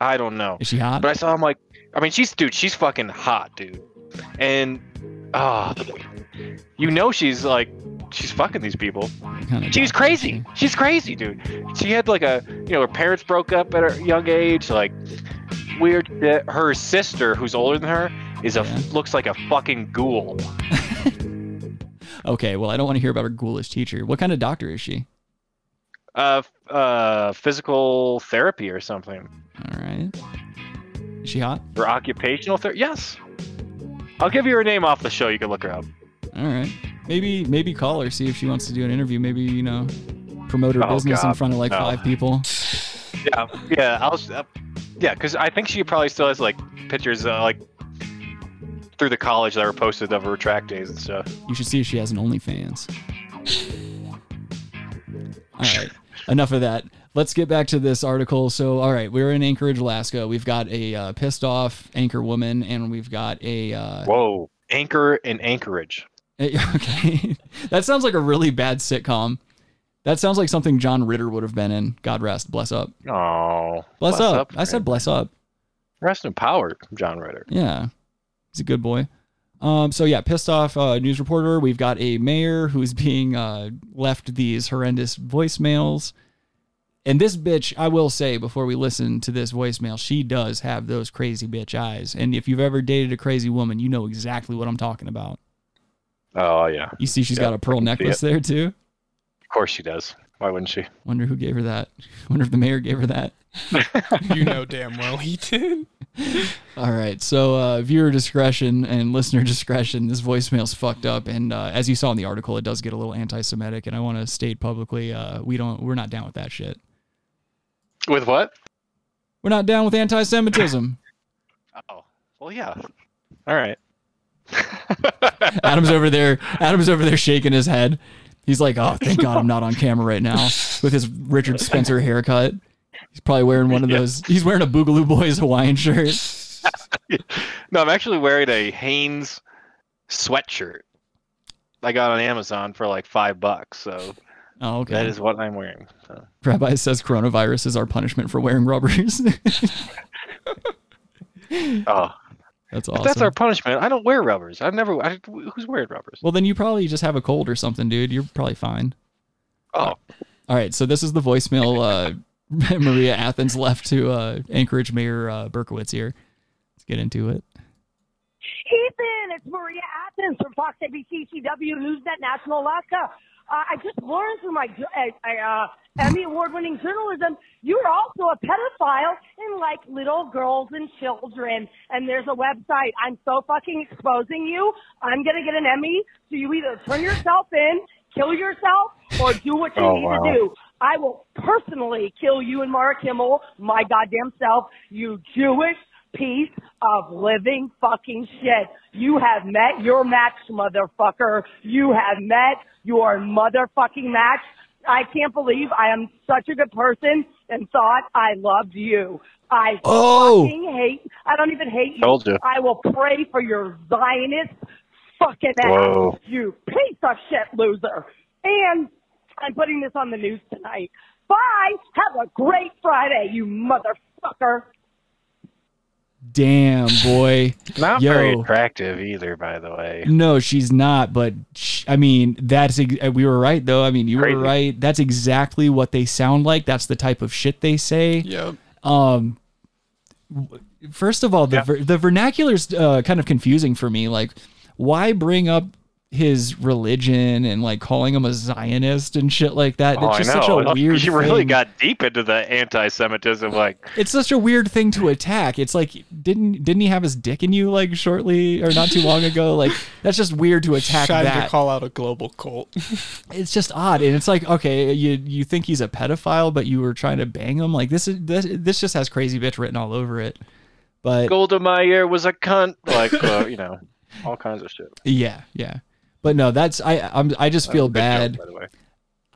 I don't know, is she hot? But I saw him like I mean she's dude she's fucking hot, dude. And ah oh, you know she's like she's fucking these people. She's crazy. She's crazy, dude. She had like a you know her parents broke up at a young age, like weird. Her sister who's older than her is a yeah. looks like a fucking ghoul. Okay, well I don't want to hear about her ghoulish teacher. What kind of doctor is she? Uh, uh, physical therapy or something. All right. Is she hot? Or occupational therapy? Yes. I'll give you her name off the show. You can look her up. All right. Maybe, maybe call her, see if she wants to do an interview. Maybe, you know, promote her oh, business God. in front of like no. five people. Yeah. Yeah. I'll, uh, yeah. Cause I think she probably still has like pictures, uh, like through the college that were posted of her track days and stuff. You should see if she has an OnlyFans. All right, enough of that. Let's get back to this article. So, all right, we're in Anchorage, Alaska. We've got a uh, pissed off anchor woman, and we've got a... Uh, Whoa, anchor in Anchorage. Okay, that sounds like a really bad sitcom. That sounds like something John Ritter would have been in. God rest, bless up. Oh, Bless, bless up. up. I said bless up. Rest in power, John Ritter. Yeah, he's a good boy. Um, so yeah, pissed off uh, news reporter. We've got a mayor who's being uh, left these horrendous voicemails. And this bitch, I will say before we listen to this voicemail, she does have those crazy bitch eyes. And if you've ever dated a crazy woman, you know exactly what I'm talking about. Oh, yeah. You see she's yeah, got a pearl necklace there, too? Of course she does. Why wouldn't she? Wonder who gave her that. Wonder if the mayor gave her that. You know damn well he did. All right, so uh, viewer discretion and listener discretion. This voicemail's fucked up, and uh, as you saw in the article, it does get a little anti-Semitic. And I want to state publicly, uh, we don't, we're not down with that shit. With what? We're not down with anti-Semitism. Oh, well, yeah. All right. Adam's over there. Adam's over there shaking his head. He's like, oh, thank God I'm not on camera right now with his Richard Spencer haircut. He's probably wearing one of those. He's wearing a Boogaloo Boys Hawaiian shirt. No, I'm actually wearing a Hanes sweatshirt I got on Amazon for like five bucks. So oh, okay. That is what I'm wearing. So. Rabbi says coronavirus is our punishment for wearing rubbers. Oh, that's awesome. If that's our punishment. I don't wear rubbers. I've never. I, who's wearing rubbers? Well, then you probably just have a cold or something, dude. You're probably fine. Oh. All right. So this is the voicemail. Uh, Maria Athens left to uh, Anchorage Mayor uh, Berkowitz here. Let's get into it. Ethan, it's Maria Athens from Fox A B C, C W, Newsnet, National Alaska. Uh, I just learned through my uh, Emmy award-winning journalism, you're also a pedophile in, like, little girls and children. And there's a website. I'm so fucking exposing you. I'm going to get an Emmy. So you either turn yourself in, kill yourself, or do what you oh, need wow. to do. I will personally kill you and Mark Kimmel, my goddamn self, you Jewish piece of living fucking shit. You have met your match, motherfucker. You have met your motherfucking match. I can't believe I am such a good person and thought I loved you. I oh. fucking hate. I don't even hate you. Told you. I will pray for your Zionist fucking ass, you piece of shit loser. And I'm putting this on the news tonight. Bye. Have a great Friday, you motherfucker. Damn, boy. Not Yo. very attractive either, by the way. No, she's not. But she, I mean, that's we were right though. I mean, you Crazy. were right. That's exactly what they sound like. That's the type of shit they say. Yep. Um. First of all, the yep. ver, the vernacular's uh, kind of confusing for me. Like, why bring up his religion and like calling him a Zionist and shit like that? Oh, it's just such a weird you really thing. Got deep into the anti-Semitism. Like, it's such a weird thing to attack. It's like, didn't didn't he have his dick in you like shortly or not too long ago? Like, that's just weird to attack. Trying that to call out a global cult. It's just odd. And it's like, okay, you you think he's a pedophile, but you were trying to bang him. Like, this is this, this just has crazy bitch written all over it. But Golda Meir was a cunt. Like, uh, you know, all kinds of shit. Yeah, yeah. But no, that's I. I'm. I just feel bad. Joke, by the way.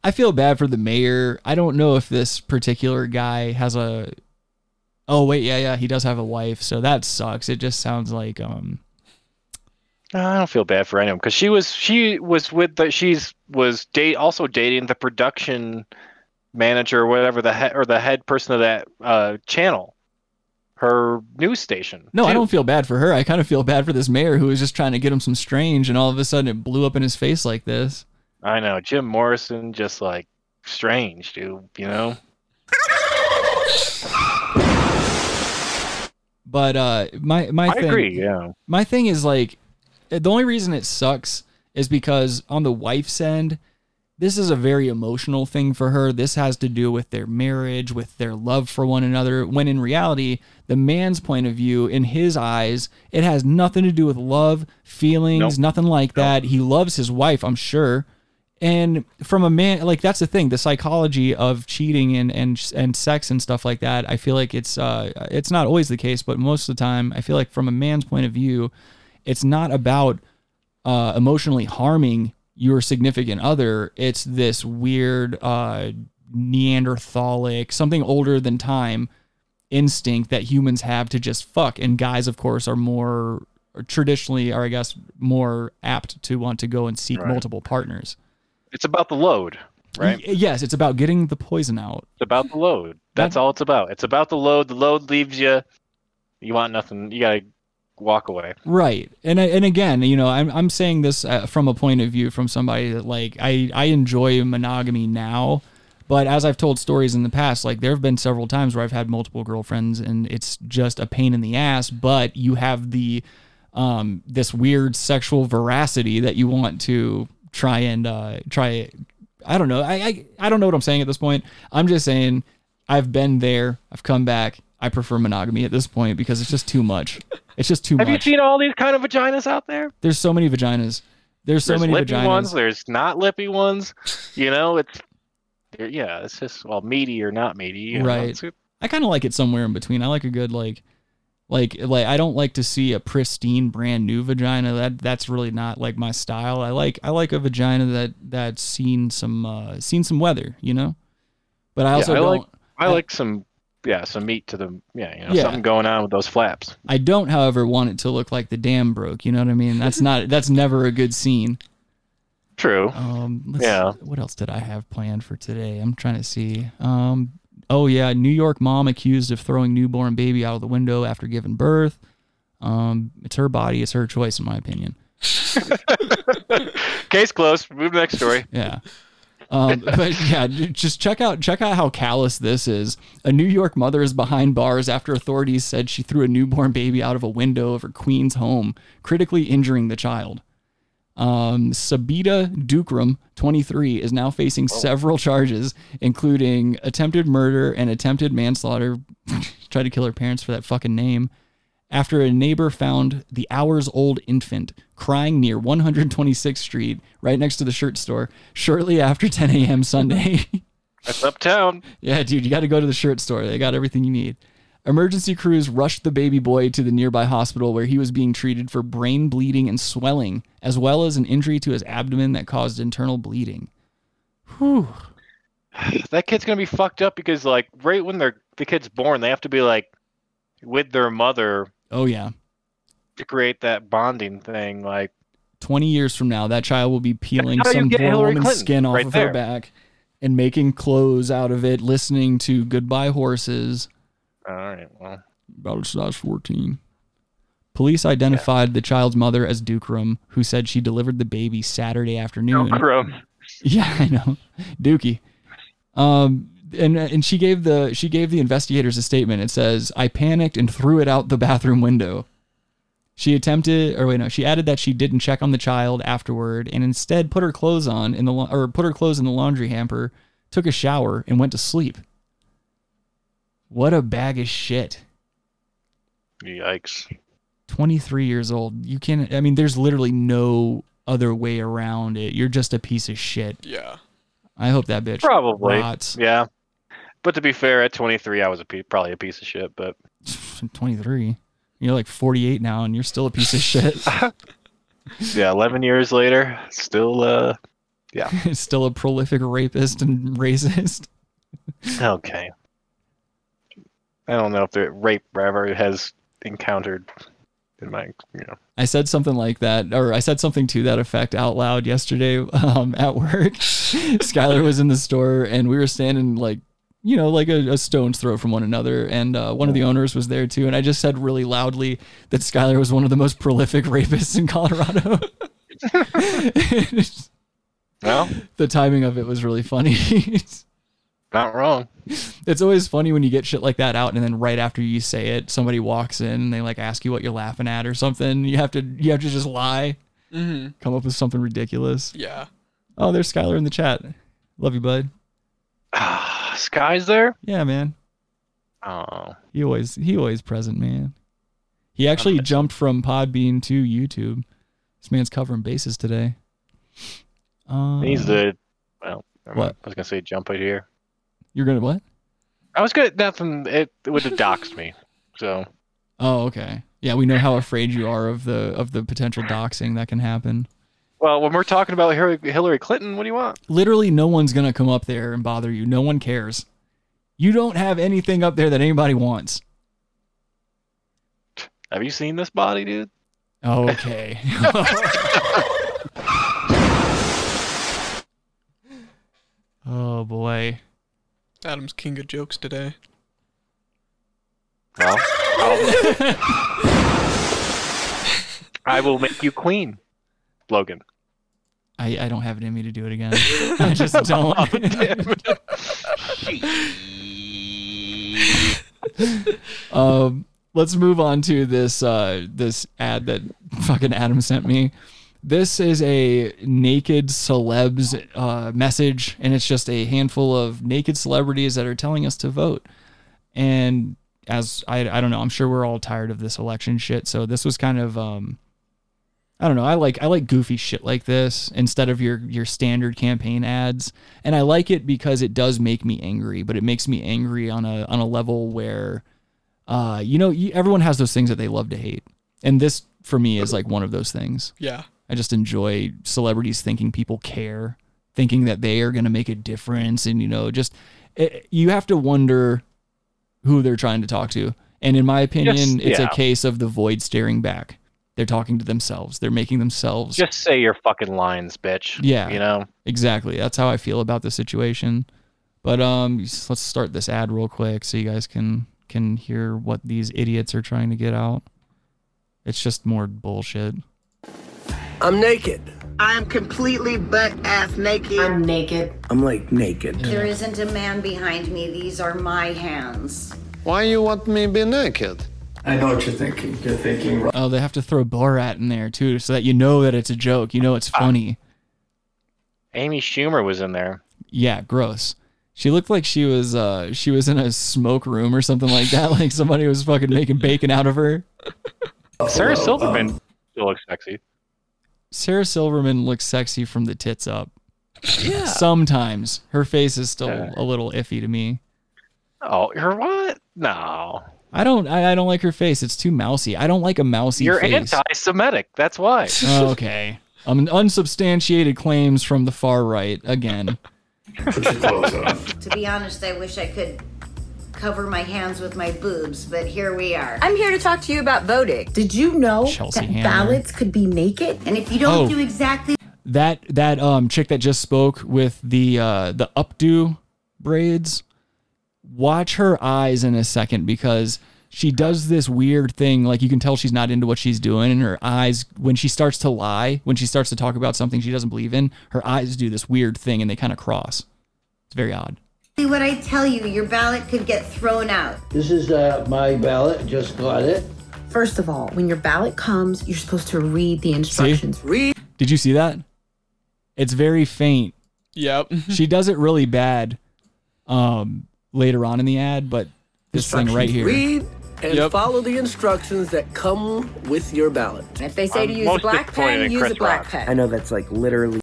I feel bad for the mayor. I don't know if this particular guy has a. Oh wait, yeah, yeah, he does have a wife, so that sucks. It just sounds like um. I don't feel bad for anyone because she was she was with the she's was date also dating the production manager or whatever the head or the head person of that uh, channel. Her news station. No, too. I don't feel bad for her. I kind of feel bad for this mayor who was just trying to get him some strange, and all of a sudden it blew up in his face like this. I know. Jim Morrison just like strange, dude, you know? But uh, my, my I thing... I agree, yeah. My thing is like, the only reason it sucks is because on the wife's end, this is a very emotional thing for her. This has to do with their marriage, with their love for one another, when in reality, the man's point of view, in his eyes, it has nothing to do with love, feelings, nope. nothing like nope. that. He loves his wife, I'm sure. And from a man, like, that's the thing, the psychology of cheating and and, and sex and stuff like that, I feel like it's uh, it's not always the case, but most of the time, I feel like from a man's point of view, it's not about uh, emotionally harming your significant other. It's this weird uh, Neanderthalic, something older than time instinct that humans have to just fuck. And guys, of course, are more or traditionally are, I guess, more apt to want to go and seek right. multiple partners. It's about the load, right? Y- yes. It's about getting the poison out. It's about the load. That's that, all it's about. It's about the load. The load leaves you. You want nothing. You got to walk away. Right. And and again, you know, I'm I'm saying this uh, from a point of view from somebody that like I, I enjoy monogamy now, but as I've told stories in the past, like there have been several times where I've had multiple girlfriends and it's just a pain in the ass, but you have the um this weird sexual veracity that you want to try and uh try I don't know. I I, I don't know what I'm saying at this point. I'm just saying I've been there. I've come back. I prefer monogamy at this point because it's just too much. It's just too Have much. Have you seen all these kind of vaginas out there? There's so many vaginas. There's so there's many lippy vaginas. Ones, there's not lippy ones. You know, it's yeah, it's just well, meaty or not meaty. You right. Know, I kind of like it somewhere in between. I like a good like, like, like. I don't like to see a pristine, brand new vagina. That that's really not like my style. I like I like a vagina that that's seen some uh, seen some weather. You know, but I also yeah, I don't. Like, I, I like some. Yeah, some meat to the, yeah, you know, yeah. something going on with those flaps. I don't, however, want it to look like the dam broke. You know what I mean? That's not, that's never a good scene. True. Um, let's, yeah. What else did I have planned for today? I'm trying to see. Um, oh, yeah. New York mom accused of throwing newborn baby out of the window after giving birth. Um, it's her body. It's her choice, in my opinion. Case closed. Move to the next story. Yeah. Um, but yeah, just check out check out how callous this is. A New York mother is behind bars after authorities said she threw a newborn baby out of a window of her Queens home, critically injuring the child. Um, Sabita Dukram, twenty-three, is now facing oh. several charges, including attempted murder and attempted manslaughter. Tried to kill her parents for that fucking name. After a neighbor found the hours-old infant crying near one hundred twenty-sixth Street, right next to the shirt store, shortly after ten a.m. Sunday. That's uptown. Yeah, dude, you got to go to the shirt store. They got everything you need. Emergency crews rushed the baby boy to the nearby hospital where he was being treated for brain bleeding and swelling, as well as an injury to his abdomen that caused internal bleeding. Whew. That kid's going to be fucked up because, like, right when they're, the kid's born, they have to be, like, with their mother. Oh, yeah. To create that bonding thing. Like, twenty years from now, that child will be peeling some poor woman's skin off of her back and making clothes out of it, listening to Goodbye Horses. All right, well. About size fourteen. Police identified yeah. the child's mother as Dukram, who said she delivered the baby Saturday afternoon. Dukram. Yeah, I know. Dookie. Um, and and she gave the she gave the investigators a statement. It says, "I panicked and threw it out the bathroom window." She attempted, or wait, no, she added that she didn't check on the child afterward, and instead put her clothes on in the or put her clothes in the laundry hamper, took a shower, and went to sleep. What a bag of shit. Yikes. twenty-three years old. You can't, I mean, there's literally no other way around it. You're just a piece of shit. Yeah. I hope that bitch probably rots. Yeah. But to be fair, at twenty-three, I was a pe- probably a piece of shit, but. twenty-three? You're like forty-eight now and you're still a piece of shit. Yeah. eleven years later, still, uh, yeah. Still a prolific rapist and racist. Okay. I don't know if the rape ever has encountered in my, you know. I said something like that, or I said something to that effect out loud yesterday um, at work. Skylar was in the store, and we were standing like, you know, like a, a stone's throw from one another, and uh, one of the owners was there too. And I just said really loudly that Skylar was one of the most prolific rapists in Colorado. Well, the timing of it was really funny. Not wrong. It's always funny when you get shit like that out, and then right after you say it, somebody walks in and they like ask you what you're laughing at or something. You have to you have to just lie, mm-hmm. come up with something ridiculous. Yeah. Oh, there's Skylar in the chat. Love you, bud. Ah, uh, Sky's there. Yeah, man. Oh. He always he always present, man. He actually okay. jumped from Podbean to YouTube. This man's covering bases today. Um, He's the well. I what I was gonna say, jump right here. You're good at what? I was good at nothing. It, it would have doxed me. So. Oh, okay. Yeah, we know how afraid you are of the of the potential doxing that can happen. Well, when we're talking about Hillary Clinton, what do you want? Literally, no one's gonna come up there and bother you. No one cares. You don't have anything up there that anybody wants. Have you seen this body, dude? Okay. Oh boy. Adam's king of jokes today. Well, I will make you queen, Logan. I, I don't have it in me to do it again. I just don't. Oh, um, let's move on to this uh, this ad that fucking Adam sent me. This is a naked celebs uh, message, and it's just a handful of naked celebrities that are telling us to vote. And as I, I don't know, I'm sure we're all tired of this election shit. So this was kind of, um, I don't know. I like, I like goofy shit like this instead of your, your standard campaign ads. And I like it because it does make me angry, but it makes me angry on a, on a level where, uh, you know, you, everyone has those things that they love to hate. And this for me is like one of those things. Yeah. I just enjoy celebrities thinking people care, thinking that they are going to make a difference. And, you know, just it, you have to wonder who they're trying to talk to. And in my opinion, just, it's yeah. a case of the void staring back. They're talking to themselves. They're making themselves. Just say your fucking lines, bitch. Yeah, you know, exactly. That's how I feel about the situation. But um, let's start this ad real quick so you guys can can hear what these idiots are trying to get out. It's just more bullshit. I'm naked. I'm completely butt-ass naked. I'm naked. I'm, like, naked. There isn't a man behind me. These are my hands. Why you want me to be naked? I know what you're thinking. You're thinking. Oh, they have to throw Borat in there too, so that you know that it's a joke. You know it's funny. Uh, Amy Schumer was in there. Yeah, gross. She looked like she was uh, she was in a smoke room or something like that. Like somebody was fucking making bacon out of her. Sarah Silverman um, still looks sexy. Sarah Silverman looks sexy from the tits up. Yeah. Sometimes her face is still uh, a little iffy to me. Oh, her what? No. I don't. I, I don't like her face. It's too mousy. I don't like a mousy You're face. You're anti-Semitic. That's why. Okay. Um, unsubstantiated claims from the far right again. To be honest, I wish I could cover my hands with my boobs, but here we are. I'm here to talk to you about voting. Did you know Chelsea that Hammer. ballots could be naked? And if you don't oh, do exactly that, that um chick that just spoke with the uh, the updo braids. Watch her eyes in a second, because she does this weird thing. Like, you can tell she's not into what she's doing, and her eyes, when she starts to lie, when she starts to talk about something she doesn't believe in, her eyes do this weird thing and they kind of cross. It's very odd. See what I tell you, your ballot could get thrown out. This is uh, my ballot. Just got it. First of all, when your ballot comes, you're supposed to read the instructions. See? Read. Did you see that? It's very faint. Yep. She does it really bad. Um... Later on in the ad, but this thing right here. Read and yep. follow the instructions that come with your ballot. If they say I'm to use a black pen, use Chris a black Rock. pen. I know that's like literally.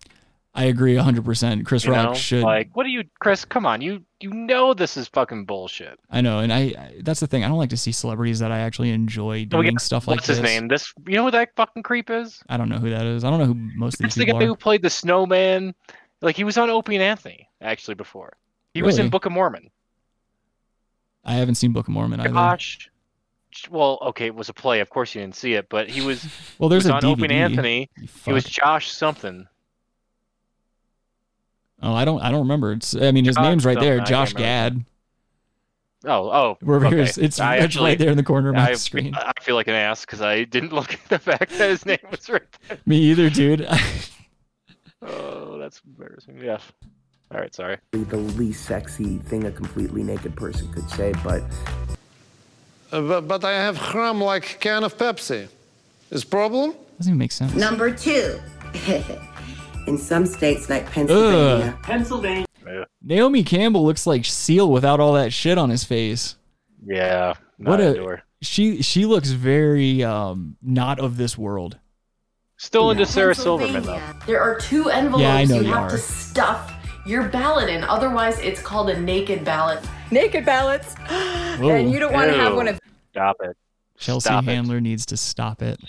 I agree one hundred percent. Chris you Rock know, should. Like, what do you, Chris? Come on, you you know this is fucking bullshit. I know, and I, I that's the thing. I don't like to see celebrities that I actually enjoy doing get, stuff like what's this. What's his name? This, you know who that fucking creep is? I don't know who that is. I don't know who most of these people are. That's the guy who played the snowman. Like, he was on Opie and Anthony actually before. He really? was in Book of Mormon. I haven't seen Book of Mormon either. Gosh. Well, okay, it was a play. Of course you didn't see it, but he was well, there's he was a on Opie and Anthony. It was Josh something. Oh, I don't I don't remember. It's I mean, his Josh name's right there. I Josh Gad. Oh, oh. We're okay. It's, it's actually, right there in the corner of my I, screen. I feel like an ass because I didn't look at the fact that his name was right there. Me either, dude. Oh, that's embarrassing. Yeah. All right, sorry. The least sexy thing a completely naked person could say, but... Uh, but, but I have crumb like can of Pepsi. Is problem? Doesn't even make sense. Number two. In some states like Pennsylvania... Ugh. Pennsylvania. Naomi Campbell looks like Seal without all that shit on his face. Yeah. What a... She, she looks very um, not of this world. Still no. into Sarah Silverman, though. There are two envelopes yeah, I know you, you have are. to stuff... your ballot in. Otherwise, it's called a naked ballot. Naked ballots. Whoa. And you don't want Ew. to have one of... Stop it. Chelsea stop Handler it. needs to stop it.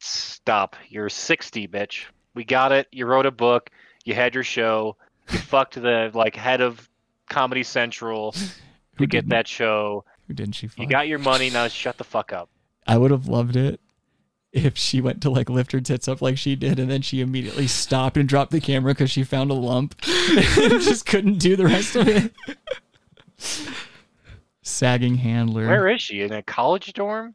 Stop. You're sixty, bitch. We got it. You wrote a book. You had your show. You fucked the like head of Comedy Central to Who get didn't? that show. Who didn't she fuck? You got your money. Now shut the fuck up. I would have loved it if she went to like lift her tits up like she did, and then she immediately stopped and dropped the camera because she found a lump and just couldn't do the rest of it. Sagging Handler. Where is she? In a college dorm?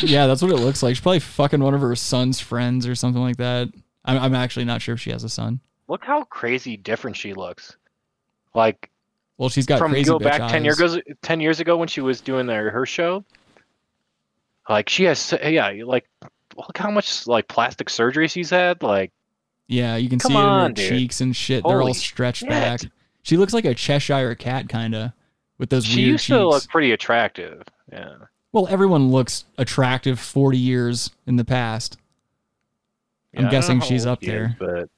Yeah, that's what it looks like. She's probably fucking one of her son's friends or something like that. I'm, I'm actually not sure if she has a son. Look how crazy different she looks. Like, well, she's got from crazy go back eyes. ten years ago, ten years ago when she was doing their, her show. Like, she has, yeah, like, look how much, like, plastic surgery she's had, like. Yeah, you can see on, it in her dude. cheeks and shit. Holy They're all stretched shit. back. She looks like a Cheshire cat, kind of, with those she weird cheeks. She used to look pretty attractive, yeah. Well, everyone looks attractive forty years in the past. I'm yeah, guessing she's up there. Is, but...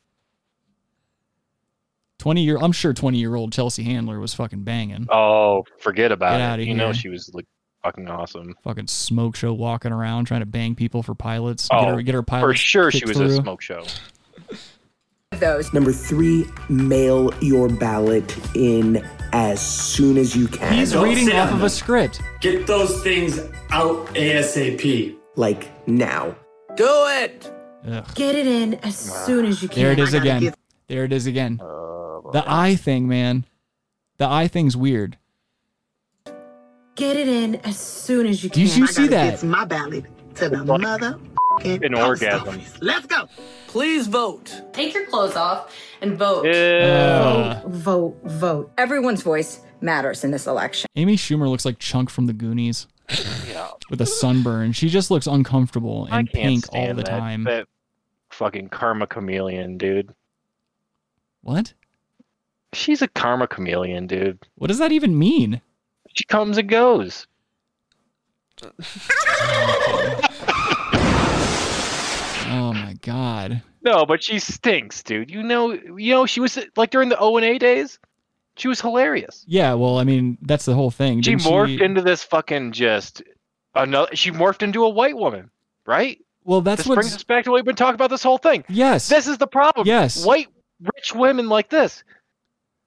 twenty year, I'm sure twenty-year-old Chelsea Handler was fucking banging. Oh, forget about Get it. Out of you here. know she was, like. Fucking awesome. Fucking smoke show walking around trying to bang people for pilots. Oh, get her, get her pilots for sure she was through. a smoke show. Those. Number three, mail your ballot in as soon as you can. He's Don't reading off of a script. Get those things out ASAP. Like now. Do it! Ugh. Get it in as uh, soon as you can. There it is again. Get- there it is again. Uh, the eye thing, man. The eye thing's weird. Get it in as soon as you can. Did you see that? It's my ballot to the mother. An orgasm. Let's go. Please vote. Take your clothes off and vote. Yeah. Vote, vote, vote. Everyone's voice matters in this election. Amy Schumer looks like Chunk from the Goonies. Yeah. With a sunburn. She just looks uncomfortable and pink all the that, time. That fucking karma chameleon, dude. What? She's a karma chameleon, dude. What does that even mean? She comes and goes. Oh my god. No, but she stinks, dude. You know, you know, she was like during the O and A days. She was hilarious. Yeah, well, I mean, that's the whole thing. She Didn't morphed she... into this fucking just another. She morphed into a white woman, right? Well, that's what brings us back to what we've been talking about this whole thing. Yes, this is the problem. Yes, white rich women like this.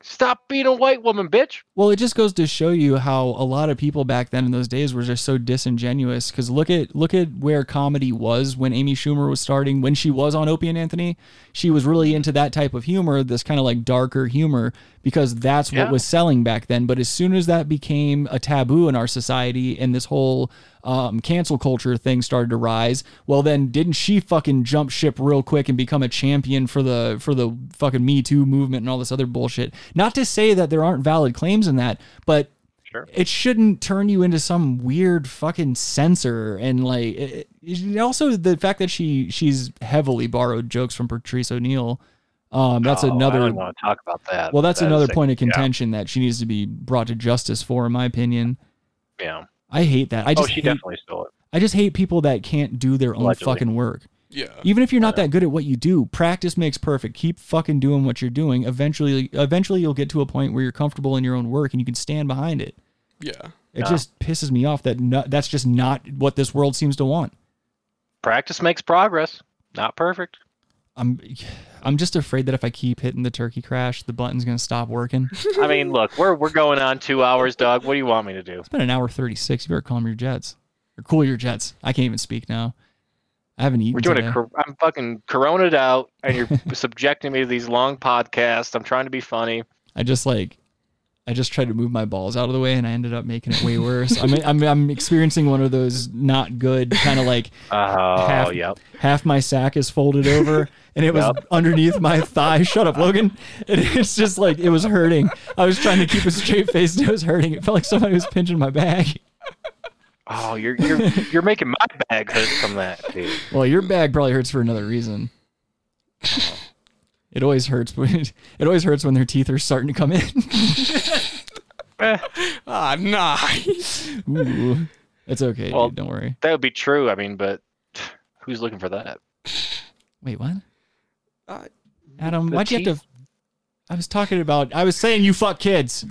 Stop being a white woman, bitch. Well, it just goes to show you how a lot of people back then in those days were just so disingenuous. Because look at look at where comedy was when Amy Schumer was starting, when she was on Opie and Anthony. She was really into that type of humor, this kind of like darker humor, because that's yeah. what was selling back then. But as soon as that became a taboo in our society and this whole um, cancel culture thing started to rise, well, then didn't she fucking jump ship real quick and become a champion for the for the fucking Me Too movement and all this other bullshit? Not to say that there aren't valid claims in that, but sure. It shouldn't turn you into some weird fucking censor. And like, it, it, also the fact that she she's heavily borrowed jokes from Patrice O'Neill. Um, that's oh, another. I don't want to talk about that. Well, that's that another point of contention yeah. that she needs to be brought to justice for, in my opinion. Yeah, I hate that. I just oh, she hate, definitely stole it. I just hate people that can't do their Allegedly. own fucking work. Yeah. Even if you're not that good at what you do, practice makes perfect. Keep fucking doing what you're doing. Eventually, eventually you'll get to a point where you're comfortable in your own work and you can stand behind it. Yeah. It yeah. just pisses me off that no, that's just not what this world seems to want. Practice makes progress. Not perfect. I'm I'm just afraid that if I keep hitting the turkey crash, the button's going to stop working. I mean, look, we're we're going on two hours, dog. What do you want me to do? It's been an hour thirty-six. You better calm your jets. Or cool your jets. I can't even speak now. I haven't eaten We're doing today. A, I'm fucking corona'd out, and you're subjecting me to these long podcasts. I'm trying to be funny. I just like, I just tried to move my balls out of the way, and I ended up making it way worse. I'm, I'm, I'm experiencing one of those not good kind of like uh, half, yep. half my sack is folded over, and it was yep. underneath my thigh. Shut up, Logan. And it's just like it was hurting. I was trying to keep a straight face, and it was hurting. It felt like somebody was pinching my bag. Oh, you're you're you're making my bag hurt from that, dude. Well, your bag probably hurts for another reason. It always hurts when it always hurts when their teeth are starting to come in. Ah, oh, nice. Ooh, it's okay. Well, dude, don't worry. That would be true. I mean, but who's looking for that? Wait, what? Uh, Adam, why'd teeth? you have to? I was talking about. I was saying you fuck kids.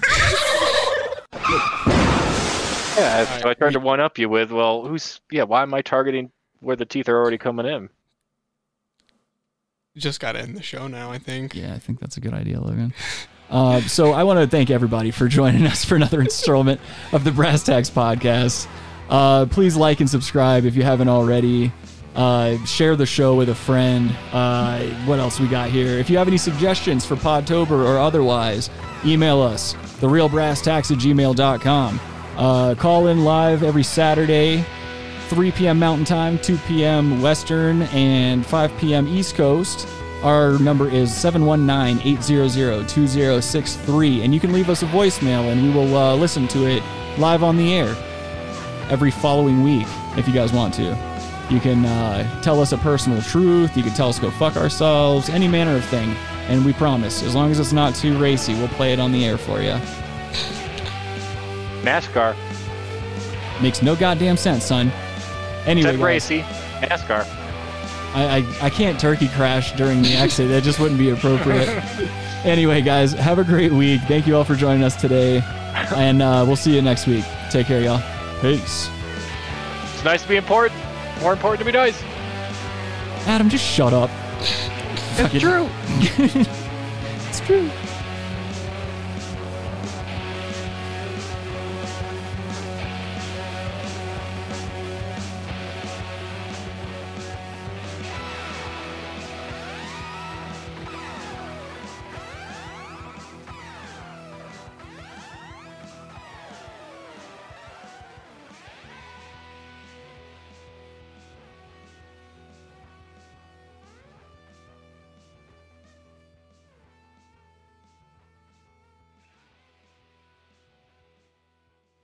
Yeah, so I tried to one up you with, well, who's, yeah, why am I targeting where the teeth are already coming in? Just got to end the show now, I think. Yeah, I think that's a good idea, Logan. Uh, so I want to thank everybody for joining us for another installment of the Brass Tacks Podcast. Uh, please like and subscribe if you haven't already. Uh, share the show with a friend. Uh, what else we got here? If you have any suggestions for Podtober or otherwise, email us, the real brass tacks at gmail dot com. Uh, call in live every Saturday, three p.m. Mountain Time, two p.m. Western, and five p.m. East Coast. Our number is seven one nine, eight hundred, two zero six three, and you can leave us a voicemail, and we will uh, listen to it live on the air every following week if you guys want to. You can uh, tell us a personal truth, you can tell us go fuck ourselves, any manner of thing, and we promise, as long as it's not too racy, we'll play it on the air for you. NASCAR makes no goddamn sense, son. Anyway, Ted Bracy, NASCAR. I, I I can't turkey crash during the exit. That just wouldn't be appropriate. Anyway, guys, have a great week. Thank you all for joining us today, and uh, we'll see you next week. Take care, y'all. Peace. It's nice to be important. More important to be nice. Adam, just shut up. It's true. It's true.